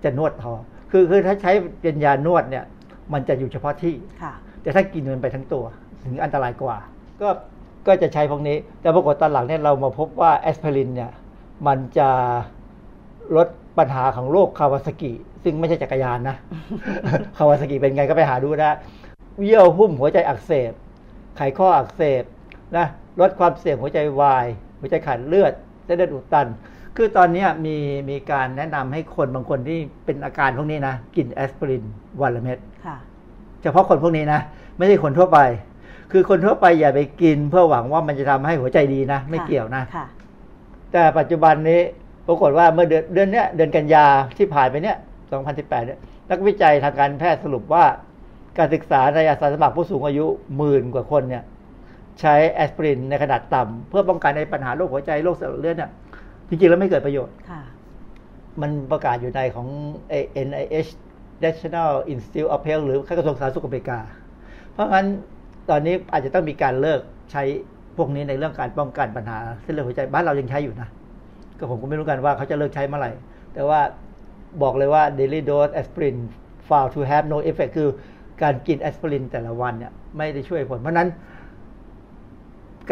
จะนวดท้องคือถ้าใช้เป็นยานวดเนี่ยมันจะอยู่เฉพาะที่แต่ถ้ากินมันไปทั้งตัวถึงอันตรายกว่าก็จะใช้พวกนี้แต่ปรากฏตอนหลังเนี่ยเรามาพบว่าแอสไพรินเนี่ยมันจะลด ปัญหาของโรคคาวาซากิซึ่งไม่ใช่จักรยานนะ คาวาซากิเป็นไงก็ไปหาดูนะเยื่อหุ้มหัวใจอักเสบไขข้ออักเสบนะลดความเสี่ยงหัวใจวายหัวใจขาดเลือดเส้นเลือดอุดตันคือตอนนี้มีการแนะนำให้คนบางคนที่เป็นอาการพวกนี้นะกินแอสไพรินวันละเม็ดเฉพาะคนพวกนี้นะไม่ใช่คนทั่วไปคือคนทั่วไปอย่าไปกินเพื่อหวังว่ามันจะทำให้หัวใจดีนะไม่เกี่ยวนะแต่ปัจจุบันนี้ปรากฏว่าเมื่อเดือนนี้เดือนกันยาที่ผ่านไปเนี่ย2018เนี่ยนักวิจัยทางการแพทย์สรุปว่าการศึกษาในอาสาสมัครผู้สูงอายุ10,000 กว่าคนเนี่ยใช้แอสไพรินในขนาดต่ำเพื่อป้องกันในปัญหาโรคหัวใจโรคเส้นเลือดเนี่ยจริงๆแล้วไม่เกิดประโยชน์มันประกาศอยู่ในของ NIH National Institute of Health หรือกระทรวงสาธารณสุขอเมริกาเพราะงั้นตอนนี้อาจจะต้องมีการเลิกใช้พวกนี้ในเรื่องการป้องกันปัญหาเส้นเลือดหัวใจบ้านเรายังใช้อยู่นะก็ผมก็ไม่รู้กันว่าเขาจะเลิกใช้เมื่อไหร่แต่ว่าบอกเลยว่า daily dose aspirin found to have no effect คือการกินแอสไพรินแต่ละวันเนี่ยไม่ได้ช่วยผลเพราะนั้น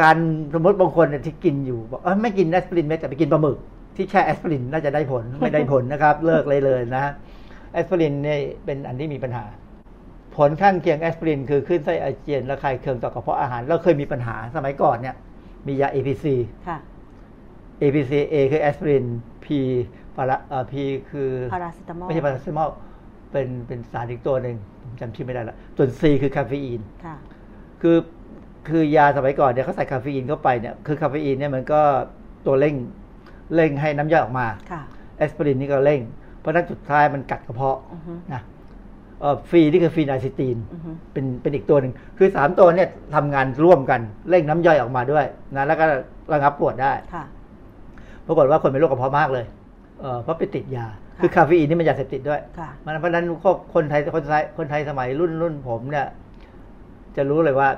การสมมติบางคนที่กินอยู่บอกไม่กินแอสไพรินแม้แต่ไปกินปลาหมึกที่แช่แอสไพรินน่าจะได้ผลไม่ได้ผลนะครับ เลิกเลยนะแอสไพรินเนี่ยเป็นอันที่มีปัญหาผลข้างเคียงแอสไพรินคือขึ้นไส้อาเจียนระคายเคืองต่อกระเพาะอาหารเราเคยมีปัญหาสมัยก่อนเนี่ยมียา APC ค่ะ APC A คือแอสไพริน P คือพาราเซตามอลไม่ใช่พาราเซตามอลเป็นสารอีกตัวหนึ่งผมจำชื่อไม่ได้ละส่วน C คือคาเฟอีนค่ะคือยาสมัยก่อนเนี่ยเขาใส่คาเฟอีนเข้าไปเนี่ยคือคาเฟอีนเนี่ยมันก็ตัวเร่งให้น้ำย่อยออกมาแอสไพรินนี่ก็เร่งเพราะนั้นสุดท้ายมันกัดกระเพาะนะฟีนี่คือฟีนาซิตีนเป็นอีกตัวหนึ่งคือ3ตัวเนี่ยทำงานร่วมกันเร่งน้ำย่อยออกมาด้วยนะแล้วก็ระงับปวดได้ปรากฏว่าคนเป็นโรคกระเพาะมากเลยเพราะไปติดยาคือคาเฟอีนนี่มันยาเสพติดด้วยเพราะนั้นคนไทยสมัยรุ่นผมเนี่ยจะรู้เลยว่า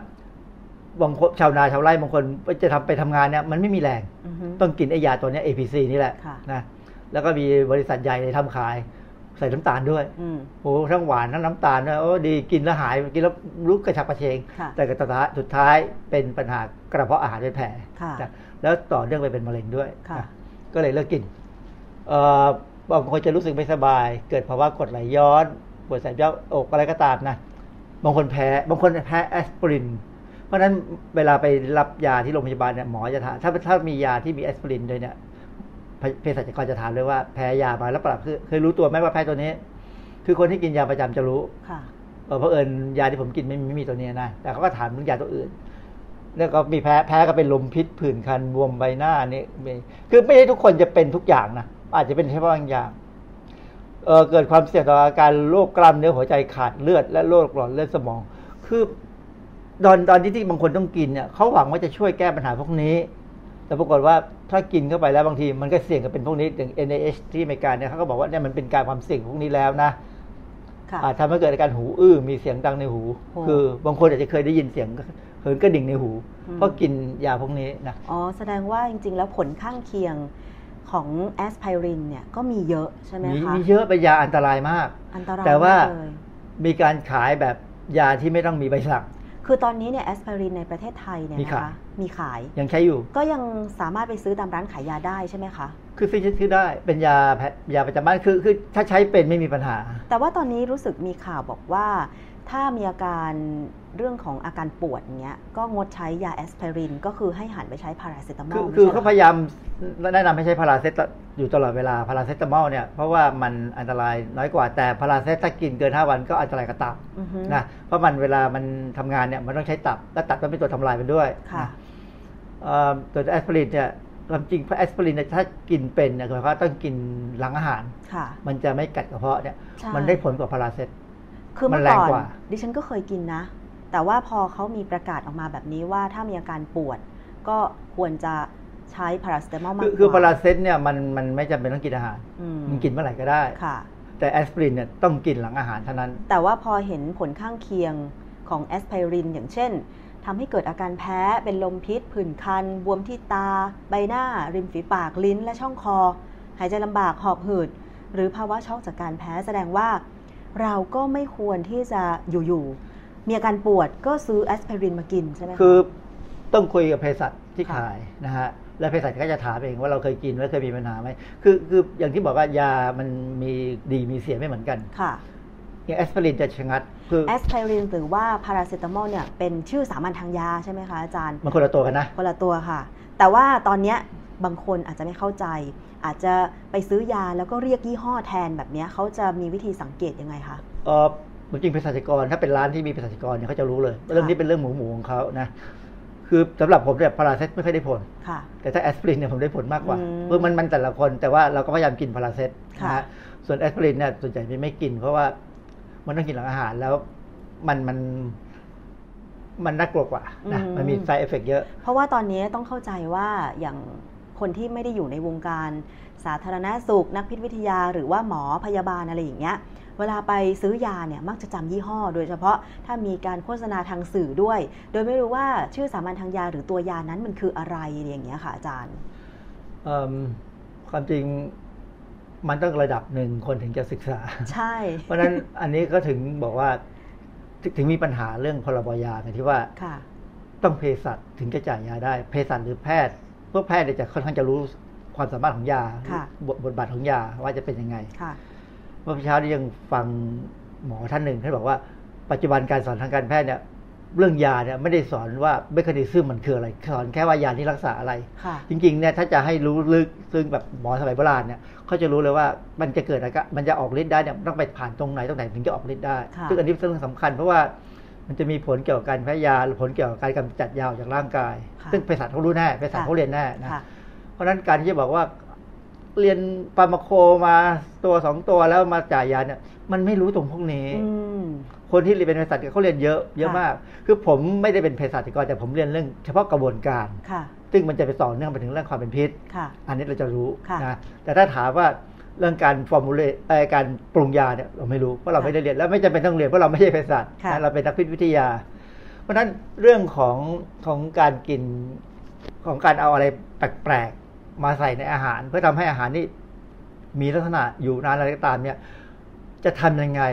บางคนชาวนาชาวไร่บางคนจะทำไปทำงานเนี่ยมันไม่มีแรงต้องกินไอยาตัวนี้ APC นี่แหละนะแล้วก็มีบริษัทใหญ่ทำขายใส่น้ำตาลด้วยโอ้ทั้งหวานทั้งน้ำตาลนะโอ้ดีกินแล้วหายกินแล้วลุกกระฉับกระเฉงแต่กระทะสุดท้ายเป็นปัญหากระเพาะอาหารเป็นแผลแล้วต่อเนื่องไปเป็นมะเร็งด้วยก็เลยเลิกกินบางคนจะรู้สึกไม่สบายเกิดภาวะกรดไหลย้อนปวดแสบเย้าอกอะไรก็ตามนะบางคนแพ้แอสไพรินเพราะนั้นเวลาไปรับยาที่โรงพยาบาลเนี่ยหมอจะถามถ้ามียาที่มีแอสไพรินด้วยเนี่ยเภสัชกรจะถามเลยว่าแพ้ยามาแล้วเปล่าเคยรู้ตัวไหมว่าแพ้ตัวนี้คือคนที่กินยาประจำจะรู้เพราะเอิญยาที่ผมกินไม่มีตัวนี้นะแต่เขาก็ถามเรื่องยาตัวอื่นแล้วก็มีแพ้ก็เป็นลมพิษผื่นคันบวมใบหน้านี่คือไม่ใช่ทุกคนจะเป็นทุกอย่างนะอาจจะเป็นแค่บางอย่างเกิดความเสี่ยงต่ออาการโรคกล้ามเนื้อหัวใจขาดเลือดและโรคหลอดเลือดสมองคือตอนที่บางคนต้องกินเนี่ยเขาหวังว่าจะช่วยแก้ปัญหาพวกนี้แต่ปรากฏว่าถ้ากินเข้าไปแล้วบางทีมันก็เสี่ยงกับเป็นพวกนี้อย่าง NIH ที่อเมริกาเนี่ยเขาก็บอกว่าเนี่ยมันเป็นการความเสี่ยงพวกนี้แล้วนะอาจทำให้เกิดอาการหูอื้อมีเสียงดังในหูคือบางคนอาจจะเคยได้ยินเสียงเหินกระดิ่งในหูเพราะกินยาพวกนี้นะอ๋อแสดงว่าจริงๆแล้วผลข้างเคียงของแอสไพรินเนี่ยก็มีเยอะใช่ไหมคะมีเยอะเป็นยาอันตรายมากแต่ว่ามีการขายแบบยาที่ไม่ต้องมีใบสั่งคือตอนนี้เนี่ยแอสไพรินในประเทศไทยเนี่ยนะคะมีขายยังใช้อยู่ก็ยังสามารถไปซื้อตามร้านขายยาได้ใช่ไหมคะคือซื้อได้เป็นยาประจำบ้านคือถ้าใช้เป็นไม่มีปัญหาแต่ว่าตอนนี้รู้สึกมีข่าวบอกว่าถ้ามีอาการเรื่องของอาการปวดเงี้ยก็งดใช้ยาแอสไพรินก็คือให้หันไปใช้พาราเซตามอลคือเขาพยายามแนะนำให้ใช้พาราเซตอยู่ตลอดเวลาพาราเซตามอลเนี่ยเพราะว่ามันอันตรายน้อยกว่าแต่พาราเซตถ้ากินเกิน5 วันก็อันตรายกับตับนะเพราะมันเวลามันทำงานเนี่ยมันต้องใช้ตับและตับมันเป็นตัวทำลายมันด้วยตัวแอสไพรินเนี่ยความจริงเพราะแอสไพรินถ้ากินเป็นเนี่ยหมายความว่าต้องกินหลังอาหารมันจะไม่กัดกระเพาะเนี่ยมันได้ผลกว่าพาราเซตคือเมื่อก่อนดิฉันก็เคยกินนะแต่ว่าพอเขามีประกาศออกมาแบบนี้ว่าถ้ามีอาการปวดก็ควรจะใช้พาราเซตามอลมากกว่าคือพาราเซตเนี่ยมันไม่จำเป็นต้องกินอาหารมันกินเมื่อไหร่ก็ได้แต่แอสไพรินเนี่ยต้องกินหลังอาหารเท่านั้นแต่ว่าพอเห็นผลข้างเคียงของแอสไพรินอย่างเช่นทำให้เกิดอาการแพ้เป็นลมพิษผื่นคันบวมที่ตาใบหน้าริมฝีปากลิ้นและช่องคอหายใจลำบากหอบหืดหรือภาวะช็อกจากการแพ้แสดงว่าเราก็ไม่ควรที่จะอยู่ๆมีอาการปวดก็ซื้อแอสไพรินมากินใช่ไหมคือต้องคุยกับเภสัชที่ขายนะฮะ และเภสัชก็จะถามเองว่าเราเคยกินแล้วเคยมีปัญหาไหมคืออย่างที่บอกว่ายามันมีดีมีเสียไม่เหมือนกันค่ะอย่างแอสไพรินจะชะงัดคือแอสไพรินหรือว่าพาราเซตามอลเนี่ยเป็นชื่อสามัญทางยาใช่ไหมคะอาจารย์มันคนละตัวกันนะคนละตัวค่ะแต่ว่าตอนนี้บางคนอาจจะไม่เข้าใจอาจจะไปซื้อยาแล้วก็เรียกยี่ห้อแทนแบบนี้เขาจะมีวิธีสังเกตยังไงคะจริงเภสัชกรถ้าเป็นร้านที่มีเภสัชกรเนี่ยเขาจะรู้เลยเรื่องนี้เป็นเรื่องหมูของเขานะคือสำหรับผมเนี่ยพาราเซตไม่ค่อยได้ผลแต่ถ้าแอสไพรินเนี่ยผมได้ผลมากกว่าเพราะมันแต่ละคนแต่ว่าเราก็พยายามกินพาราเซตนะส่วนแอสไพรินเนี่ยส่วนใหญ่ไม่กินเพราะว่ามันต้องกินหลังอาหารแล้วมันน่ากลัวกว่านะมันมี side effect เยอะเพราะว่าตอนนี้ต้องเข้าใจว่าอย่างคนที่ไม่ได้อยู่ในวงการสาธารณสุขนักพิษวิทยาหรือว่าหมอพยาบาลอะไรอย่างเงี้ยเวลาไปซื้อยาเนี่ยมักจะจำยี่ห้อโดยเฉพาะถ้ามีการโฆษณาทางสื่อด้วยโดยไม่รู้ว่าชื่อสามัญทางยาหรือตัวยานั้นมันคืออะไรอย่างเงี้ยค่ะอาจารย์ความจริงมันต้องระดับหนึ่งคนถึงจะศึกษาใช่เพราะนั้นอันนี้ก็ถึงบอกว่าถึงมีปัญหาเรื่องพรบยาที่ว่าต้องเภสัชถึงจะจ่ายยาได้เภสัชหรือแพทย์พวกแพทย์จะค่อนข้างจะรู้ความสามารถของยาบทบาทของยาว่าจะเป็นยังไงเมื่อเช้ายังฟังหมอท่านหนึ่งท่านบอกว่าปัจจุบันการสอนทางการแพทย์เนี่ยเรื่องยาเนี่ยไม่ได้สอนว่าเมคานิซึมมันคืออะไรสอนแค่ว่ายาที่รักษาอะไรจริงๆเนี่ยถ้าจะให้รู้ลึกซึ่งแบบหมอสมัยโบราณเนี่ยเขาจะรู้เลยว่ามันจะเกิดอะไรมันจะออกฤทธิ์ได้เนี่ยต้องไปผ่านตรงไหนถึงจะออกฤทธิ์ได้ซึ่งอันนี้เป็นเรื่องสำคัญเพราะว่ามันจะมีผลเกี่ยวกับการแพ้ยาหรือผลเกี่ยวกับการกำจัดยาจากร่างกายซึ่งเภสัชเขารู้แน่เภสัชเขาเรียนแน่นะเพราะนั้นการที่จะบอกว่าเรียนฟาร์มาโคมาตัว2ตัวแล้วมาจ่ายยาเนี่ยมันไม่รู้ตรงพวกนี้คนที่เรียนเป็นเภสัชเขาเรียนเยอะมากคือผมไม่ได้เป็นเภสัชกรแต่ผมเรียนเรื่องเฉพาะกระบวนการซึ่งมันจะไปต่อเนื่องไปถึงเรื่องความเป็นพิษอันนี้เราจะรู้นะแต่ถ้าถามว่าเรื่องการฟอร์มูลเลการปรุงยาเนี่ยเราไม่รู้เพราะเราไม่ได้เรียนแล้วไม่จำเป็นต้องเรียนเพราะเราไม่ใช่เภสัชเราเป็นนักพิษวิทยาเพราะฉะนั้นเรื่องของการกินของการเอาอะไรแปลกๆมาใส่ในอาหารเพื่อทำให้อาหารนี่มีลักษณะอยู่นานอะไรก็ตามเนี่ยจะทำยังไง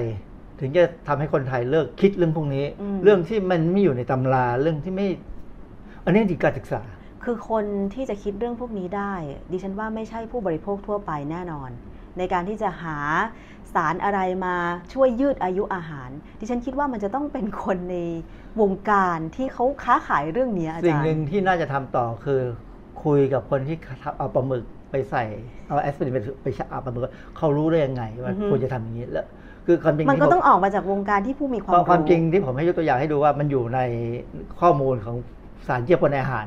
ถึงจะทำให้คนไทยเลิกคิดเรื่องพวกนี้เรื่องที่มันไม่อยู่ในตำราเรื่องที่ไม่อันนี้คือการศึกษาคือคนที่จะคิดเรื่องพวกนี้ได้ดิฉันว่าไม่ใช่ผู้บริโภคทั่วไปแน่นอนในการที่จะหาสารอะไรมาช่วยยืดอายุอาหารดิฉันคิดว่ามันจะต้องเป็นคนในวงการที่เขาค้าขายเรื่องนี้อาจารย์สิ่งหนึ่งที่น่าจะทำต่อคือคุยกับคนที่เอาปลาหมึกไปใส่เอาแอสไพรินไปใส่ปลาหมึกเขารู้ได้ยังไงว่าควรจะทำอย่างนี้แล้วคือความจริงมันก็ต้องออกมาจากวงการที่ผู้มีความรู้ความจริงที่ผมให้ยกตัวอย่างให้ดูว่ามันอยู่ในข้อมูลของสารเจือปนอาหาร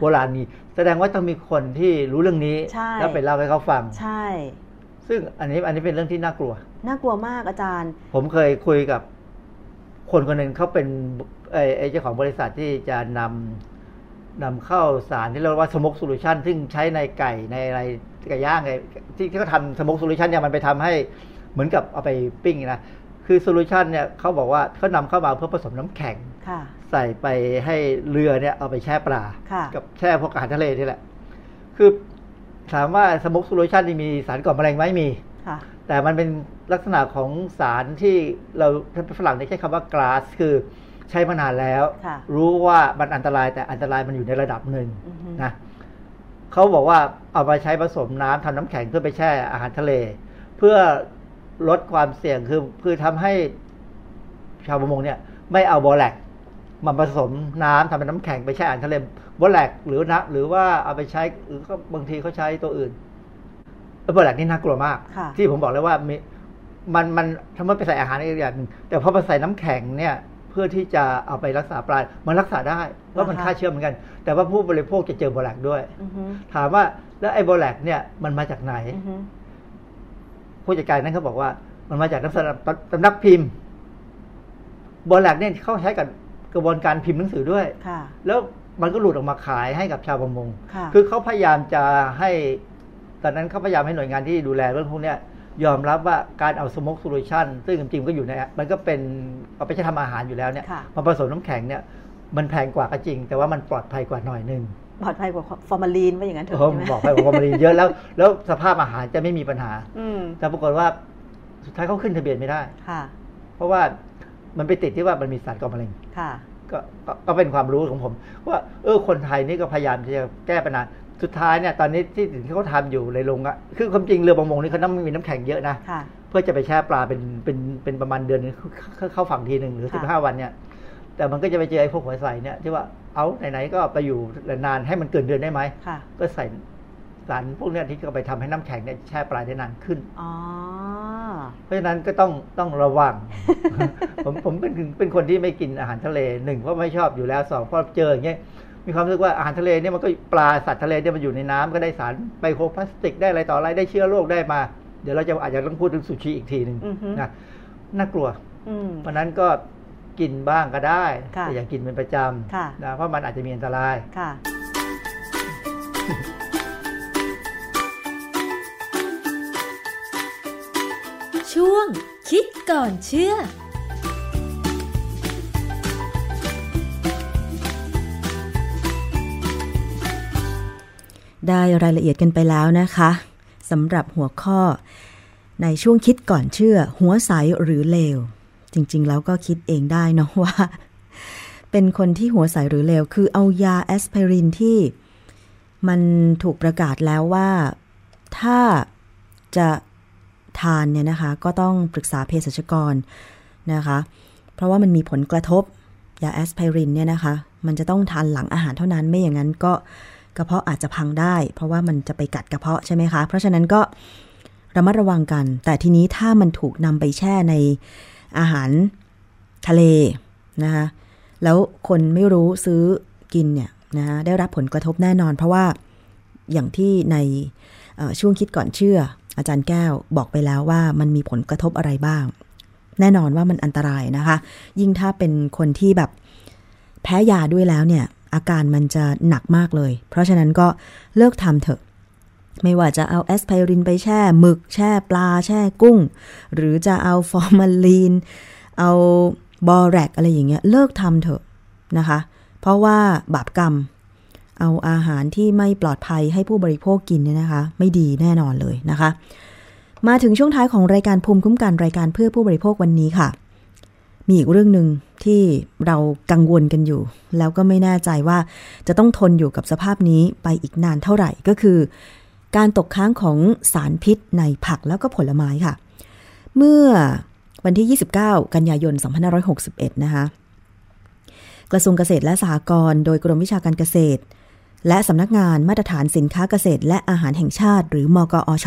โบราณนี้แสดงว่าต้องมีคนที่รู้เรื่องนี้แล้วไปเล่าให้เขาฟังใช่ซึ่งอันนี้เป็นเรื่องที่น่ากลัวน่ากลัวมากอาจารย์ผมเคยคุยกับคนหนึ่งเขาเป็นเจ้าของบริษัทที่จะนำเข้าสารที่เรียกว่าสโมกโซลูชันซึ่งใช้ในไก่ในอะไรไก่ย่างไงที่เขาทำสโมกโซลูชันเนี่ยมันไปทำให้เหมือนกับเอาไปปิ้งนะคือโซลูชันเนี่ยเขาบอกว่าเขานำเข้ามาเพื่อผสมน้ำแข็งใส่ไปให้เรือเนี่ยเอาไปแช่ปลากับแช่พวกอาหารทะเลนี่แหละคือถามว่าสโมกโซลูชันที่มีสารก่อมะเร็งไหมมีแต่มันเป็นลักษณะของสารที่เราฝรั่งใช้คำว่ากลาสคือใช้มานานแล้วรู้ว่ามันอันตรายแต่อันตรายมันอยู่ในระดับหนึ่งนะเขาบอกว่าเอามาใช้ผสมน้ำทำน้ำแข็งเพื่อไปแช่อาหารทะเลเพื่อลดความเสี่ยงคือทำให้ชาวประมงเนี่ยไม่เอาบอแลกมาผสมน้ำทำเป็นน้ำแข็งไปแช่อาหารทะเลบอแลกหรือนะหรือว่าเอาไปใช้หรือก็บางทีเขาใช้ตัวอื่นบอแลกนี่น่ากลัวมากที่ผมบอกเลยว่ามันทำไมไปใส่อาหารอีกอย่างนึงแต่พอไปใส่น้ำแข็งเนี่ยเพื่อที่จะเอาไปรักษาปลามันรักษาได้เพราะมันฆ่าเชื้อเหมือนกันแต่ว่าผู้บริโภคจะเจอบอแลกด้วยถามว่าแล้วไอ้บอแลกเนี่ยมันมาจากไหนผู้จัดการนั้นเขาบอกว่ามันมาจากสำนักพิมพ์บอแลกเนี่ยเขาใช้กับกระบวนการพิมพ์หนังสือด้วยแล้วมันก็หลุดออกมาขายให้กับชาวประมงคือเขาพยายามจะให้ตอนนั้นเขาพยายามให้หน่วยงานที่ดูแลเรื่องพวกนี้ยอมรับว่าการเอาสโมกโซลูชันซึ่งจริงๆก็อยู่ในมันก็เป็นเอาไปใช้ทำอาหารอยู่แล้วเนี่ยมาผสมน้ำแข็งเนี่ยมันแพงกว่าก็จริงแต่ว่ามันปลอดภัยกว่าหน่อยนึงปลอดภัยกว่าฟอร์มาลีนว่าอย่างนั้นเถอะใช่ไหมบอกไปว่าฟอร์มาลีนเยอะแล้วสภาพอาหารจะไม่มีปัญหาแต่ปรากฏว่าสุดท้ายเขาขึ้นทะเบียนไม่ได้เพราะว่ามันไปติดที่ว่ามันมีสารก่อมะเร็งก็เป็นความรู้ของผมว่าคนไทยนี่ก็พยายามจะแก้ปัญหา สุดท้ายเนี่ยตอนนี้ที่สิ่งที่เขาทำอยู่ในลงอะคือความจริงเรือประมงนี่เขาต้องมีน้ำแข็งเยอะนะเพื่อจะไปแช่ปลาเป็นประมาณเดือนเข้าฝั่งทีหนึ่งหรือ15วันเนี่ยแต่มันก็จะไปเจอไอ้พวกหัวใส่เนี่ยที่ว่าเอาไหนๆก็ไปอยู่นานให้มันเกินเดือนได้ไหมก็ใส่สารพวกนี้ที่ก็ไปทำให้น้ำแข็งเนี่ยแช่ปลาได้นานขึ้นเพราะฉะนั้นก็ต้องระวังผมเป็นคนที่ไม่กินอาหารทะเล1เพราะไม่ชอบอยู่แล้ว2เพราะเจออย่างเงี้ยมีความรู้สึกว่าอาหารทะเลเนี่ยมันก็ปลาสัตว์ทะเลเนี่ยมันอยู่ในน้ำก็ได้สารไมโครพลาสติกได้อะไรต่ออะไรได้เชื้อโรคได้มาเดี๋ยวเราจะอาจจะต้องพูดถึงซูชิอีกทีหนึ่งนะน่ากลัวเพราะนั้นก็กินบ้างก็ได้แต่อย่ากินเป็นประจำนะเพราะมันอาจจะมีอันตรายช่วงคิดก่อนเชื่อได้รายละเอียดกันไปแล้วนะคะสำหรับหัวข้อในช่วงคิดก่อนเชื่อหัวใสหรือเลวจริงๆแล้วก็คิดเองได้เนาะว่าเป็นคนที่หัวใสหรือเลวคือเอายาแอสไพรินที่มันถูกประกาศแล้วว่าถ้าจะทานเนี่ยนะคะก็ต้องปรึกษาเภสัชกรนะคะเพราะว่ามันมีผลกระทบยาแอสไพรินเนี่ยนะคะมันจะต้องทานหลังอาหารเท่านั้นไม่อย่างนั้นก็กระเพาะอาจจะพังได้เพราะว่ามันจะไปกัดกระเพาะใช่ไหมคะเพราะฉะนั้นก็ระมัดระวังกันแต่ทีนี้ถ้ามันถูกนำไปแช่ในอาหารทะเลนะคะแล้วคนไม่รู้ซื้อกินเนี่ยนะคะได้รับผลกระทบแน่นอนเพราะว่าอย่างที่ในช่วงคิดก่อนเชื่ออาจารย์แก้วบอกไปแล้วว่ามันมีผลกระทบอะไรบ้างแน่นอนว่ามันอันตรายนะคะยิ่งถ้าเป็นคนที่แบบแพ้ยาด้วยแล้วเนี่ยอาการมันจะหนักมากเลยเพราะฉะนั้นก็เลิกทำเถอะไม่ว่าจะเอาแอสไพรินไปแช่หมึกแช่ปลาแช่กุ้งหรือจะเอาฟอร์มาลีนเอาบอแรกอะไรอย่างเงี้ยเลิกทำเถอะนะคะเพราะว่าบาปกรรมเอาอาหารที่ไม่ปลอดภัยให้ผู้บริโภคกินเนี่ยนะคะไม่ดีแน่นอนเลยนะคะมาถึงช่วงท้ายของรายการภูมิคุ้มกันรายการเพื่อผู้บริโภควันนี้ค่ะมีอีกเรื่องนึงที่เรากังวลกันอยู่แล้วก็ไม่แน่ใจว่าจะต้องทนอยู่กับสภาพนี้ไปอีกนานเท่าไหร่ก็คือการตกค้างของสารพิษในผักแล้วก็ผลไม้ค่ะเมื่อวันที่29กันยายน2561นะคะกระทรวงเกษตรและสหกรณ์โดยกรมวิชาการเกษตรและสำนักงานมาตรฐานสินค้าเกษตรและอาหารแห่งชาติหรือมกอช.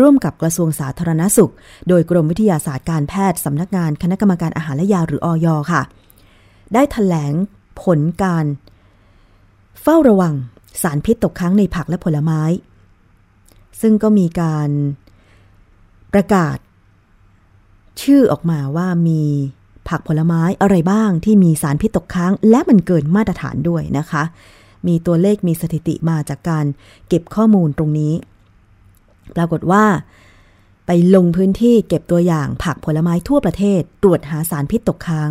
ร่วมกับกระทรวงสาธารณสุขโดยกรมวิทยาศาสตร์การแพทย์สำนักงานคณะกรรมการอาหารและยาหรืออย.ค่ะได้แถลงผลการเฝ้าระวังสารพิษตกค้างในผักและผลไม้ซึ่งก็มีการประกาศชื่อออกมาว่ามีผักผลไม้อะไรบ้างที่มีสารพิษตกค้างและมันเกินมาตรฐานด้วยนะคะมีตัวเลขมีสถิติมาจากการเก็บข้อมูลตรงนี้ปรากฏว่าไปลงพื้นที่เก็บตัวอย่างผักผลไม้ทั่วประเทศตรวจหาสารพิษตกค้าง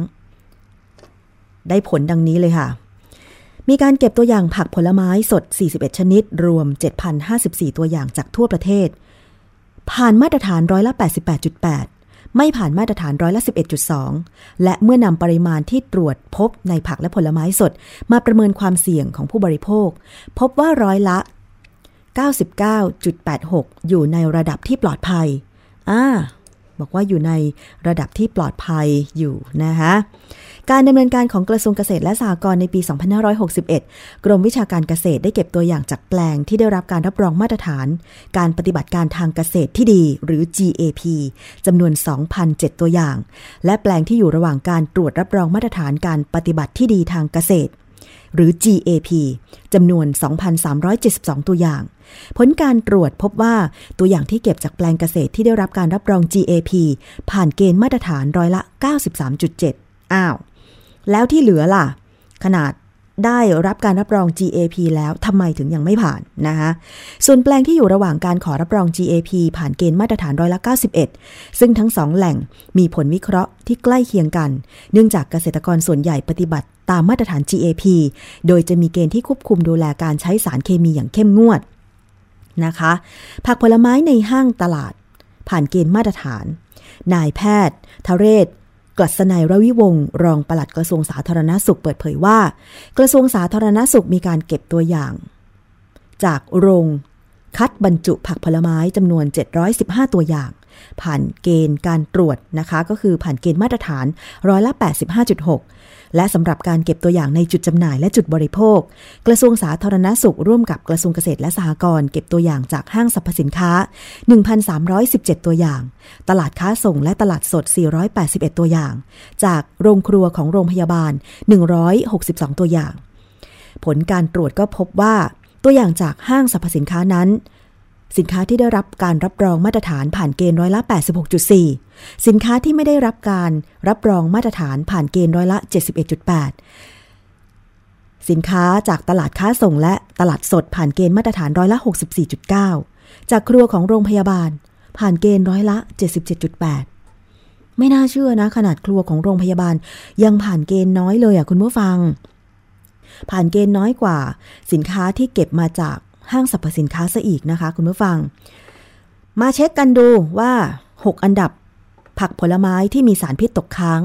ได้ผลดังนี้เลยค่ะมีการเก็บตัวอย่างผักผลไม้สด41ชนิดรวม 7,054 ตัวอย่างจากทั่วประเทศผ่านมาตรฐานร้อยละ 88.8 ไม่ผ่านมาตรฐานร้อยละ 11.2 และเมื่อนำปริมาณที่ตรวจพบในผักและผลไม้สดมาประเมินความเสี่ยงของผู้บริโภคพบว่าร้อยละ 99.86 อยู่ในระดับที่ปลอดภัยบอกว่าอยู่ในระดับที่ปลอดภัยอยู่นะคะการดำเนินการของกระทรวงเกษตรและสหกรณ์ในปี2561กรมวิชาการเกษตรได้เก็บตัวอย่างจากแปลงที่ได้รับการรับรองมาตรฐานการปฏิบัติการทางเกษตรที่ดีหรือ GAP จำนวน 2,007 ตัวอย่างและแปลงที่อยู่ระหว่างการตรวจรับรองมาตรฐานการปฏิบัติที่ดีทางเกษตรหรือ GAP จำนวน 2,372 ตัวอย่างผลการตรวจพบว่าตัวอย่างที่เก็บจากแปลงเกษตรที่ได้รับการรับรอง GAP ผ่านเกณฑ์มาตรฐานร้อยละ 93.7 อ้าวแล้วที่เหลือล่ะขนาดได้รับการรับรอง GAP แล้วทำไมถึงยังไม่ผ่านนะคะส่วนแปลงที่อยู่ระหว่างการขอรับรอง GAP ผ่านเกณฑ์มาตรฐานร้อยละ 91ซึ่งทั้งสองแหล่งมีผลวิเคราะห์ที่ใกล้เคียงกันเนื่องจากเกษตรกรส่วนใหญ่ปฏิบัติตามมาตรฐาน GAP โดยจะมีเกณฑ์ที่ควบคุมดูแลการใช้สารเคมีอย่างเข้มงวดนะคะผักผลไม้ในห้างตลาดผ่านเกณฑ์มาตรฐานนายแพทย์ทเรศกฤษณัยรวิวงศ์รองปลัดกระทรวงสาธารณสุขเปิดเผยว่ากระทรวงสาธารณสุขมีการเก็บตัวอย่าง จากโรงคัดบรรจุผักผลไม้จำนวน715ตัวอย่างผ่านเกณฑ์การตรวจนะคะก็คือผ่านเกณฑ์มาตรฐานร้อยละ 85.6 และสำหรับการเก็บตัวอย่างในจุดจำหน่ายและจุดบริโภคกระทรวงสาธารณสุขร่วมกับกระทรวงเกษตรและสหกรณ์เก็บตัวอย่างจากห้างสรรพสินค้า 1,317 ตัวอย่างตลาดค้าส่งและตลาดสด481ตัวอย่างจากโรงครัวของโรงพยาบาล162ตัวอย่างผลการตรวจก็พบว่าตัวอย่างจากห้างสรรพสินค้านั้นสินค้าที่ได้รับการรับรองมาตรฐานผ่านเกณฑ์ร้อยละ 86.4 สินค้าที่ไม่ได้รับการรับรองมาตรฐานผ่านเกณฑ์ร้อยละ 71.8 สินค้าจากตลาดค้าส่งและตลาดสดผ่านเกณฑ์มาตรฐานร้อยละ 64.9 จากครัวของโรงพยาบาลผ่านเกณฑ์ร้อยละ 77.8 ไม่น่าเชื่อนะขนาดครัวของโรงพยาบาลยังผ่านเกณฑ์น้อยเลยอ่ะคุณผู้ฟังผ่านเกณฑ์น้อยกว่าสินค้าที่เก็บมาจากห้างสรรพสินค้าซะอีกนะคะคุณผู้ฟังมาเช็คกันดูว่า6อันดับผักผลไม้ที่มีสารพิษตกค้าง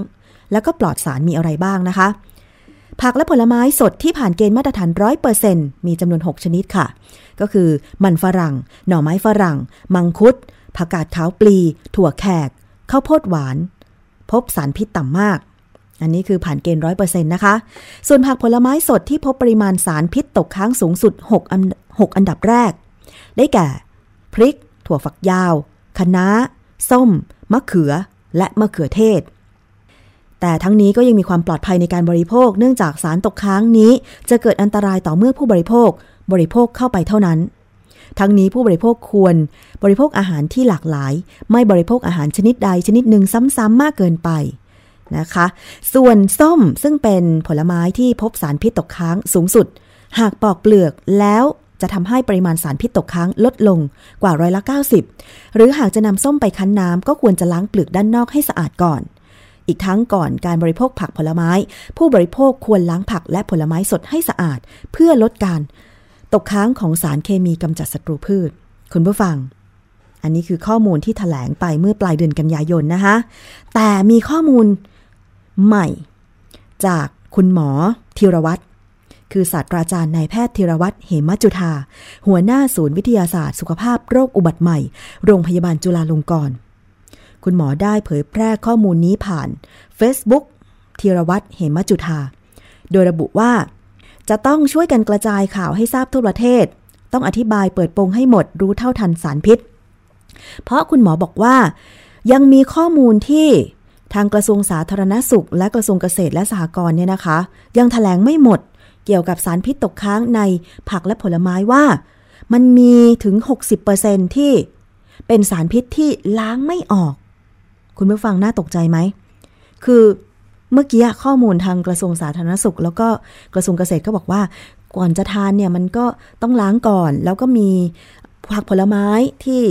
แล้วก็ปลอดสารมีอะไรบ้างนะคะผักและผลไม้สดที่ผ่านเกณฑ์มาตรฐาน 100% มีจำนวน6ชนิดค่ะก็คือมันฝรั่งหน่อไม้ฝรั่งมังคุดผักกาดขาวปลีถั่วแขกข้าวโพดหวานพบสารพิษต่ำมากอันนี้คือผ่านเกณฑ์ 100% นะคะส่วนผักผลไม้สดที่พบปริมาณสารพิษตกค้างสูงสุด6อันดับแรกได้แก่พริกถั่วฝักยาวคะน้าส้มมะเขือและมะเขือเทศแต่ทั้งนี้ก็ยังมีความปลอดภัยในการบริโภคเนื่องจากสารตกค้างนี้จะเกิดอันตรายต่อเมื่อผู้บริโภคเข้าไปเท่านั้นทั้งนี้ผู้บริโภคควรบริโภคอาหารที่หลากหลายไม่บริโภคอาหารชนิดใดชนิดหนึ่งซ้ำๆมากเกินไปนะคะส่วนส้มซึ่งเป็นผลไม้ที่พบสารพิษตกค้างสูงสุดหากปอกเปลือกแล้วจะทำให้ปริมาณสารพิษตกค้างลดลงกว่าร้อยละ90หรือหากจะนำส้มไปคั้นน้ำก็ควรจะล้างเปลือกด้านนอกให้สะอาดก่อนอีกทั้งก่อนการบริโภคผักผลไม้ผู้บริโภคควรล้างผักและผลไม้สดให้สะอาดเพื่อลดการตกค้างของสารเคมีกำจัดศัตรูพืชคุณผู้ฟังอันนี้คือข้อมูลที่แถลงไปเมื่อปลายเดือนกันยายนนะคะแต่มีข้อมูลใหม่จากคุณหมอธีรวัฒน์คือศาสตราจารย์นายแพทย์ธีรวัฒน์เหมจุฑาหัวหน้าศูนย์วิทยาศาสตร์สุขภาพโรคอุบัติใหม่โรงพยาบาลจุฬาลงกรณ์คุณหมอได้เผยแพร่ข้อมูลนี้ผ่าน Facebook ธีรวัฒน์เหมจุฑาโดยระบุว่าจะต้องช่วยกันกระจายข่าวให้ทราบทั่วประเทศต้องอธิบายเปิดโปงให้หมดรู้เท่าทันสารพิษเพราะคุณหมอบอกว่ายังมีข้อมูลที่ทางกระทรวงสาธารณสุขและกระทรวงเกษตรและสหกรณ์เนี่ยนะคะยังแถลงไม่หมดเกี่ยวกับสารพิษตกค้างในผักและผลไม้ว่ามันมีถึง 60% ที่เป็นสารพิษที่ล้างไม่ออกคุณผู้ฟังน่าตกใจไหมคือเมื่อกี้ข้อมูลทางกระทรวงสาธารณสุขแล้วก็กระทรวงเกษตรก็บอกว่าก่อนจะทานเนี่ยมันก็ต้องล้างก่อนแล้วก็มีผักผลไม้ที่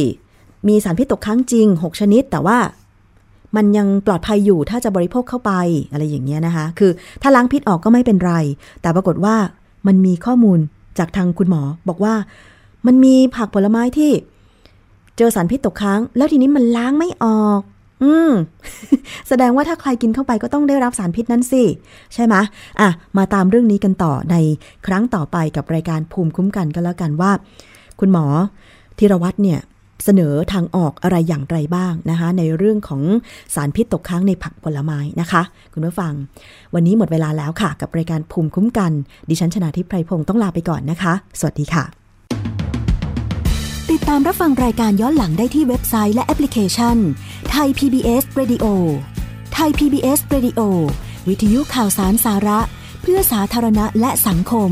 มีสารพิษตกค้างจริง6ชนิดแต่ว่ามันยังปลอดภัยอยู่ถ้าจะบริโภคเข้าไปอะไรอย่างเงี้ยนะคะคือถ้าล้างพิษออกก็ไม่เป็นไรแต่ปรากฏว่ามันมีข้อมูลจากทางคุณหมอบอกว่ามันมีผักผลไม้ที่เจอสารพิษตกค้างแล้วทีนี้มันล้างไม่ออกแสดงว่าถ้าใครกินเข้าไปก็ต้องได้รับสารพิษนั้นสิใช่ไหมอ่ะมาตามเรื่องนี้กันต่อในครั้งต่อไปกับรายการภูมิคุ้มกันก็แล้วกันว่าคุณหมอธีรวัฒน์เนี่ยเสนอทางออกอะไรอย่างไรบ้างนะคะในเรื่องของสารพิษตกค้างในผักผลไม้นะคะคุณผู้ฟังวันนี้หมดเวลาแล้วค่ะกับรายการภูมิคุ้มกันดิฉันชนาธิปไพรพงศ์ต้องลาไปก่อนนะคะสวัสดีค่ะติดตามรับฟังรายการย้อนหลังได้ที่เว็บไซต์และแอปพลิเคชัน Thai PBS Radio Thai PBS Radio วิทยุข่าวสารสาระเพื่อสาธารณะและสังคม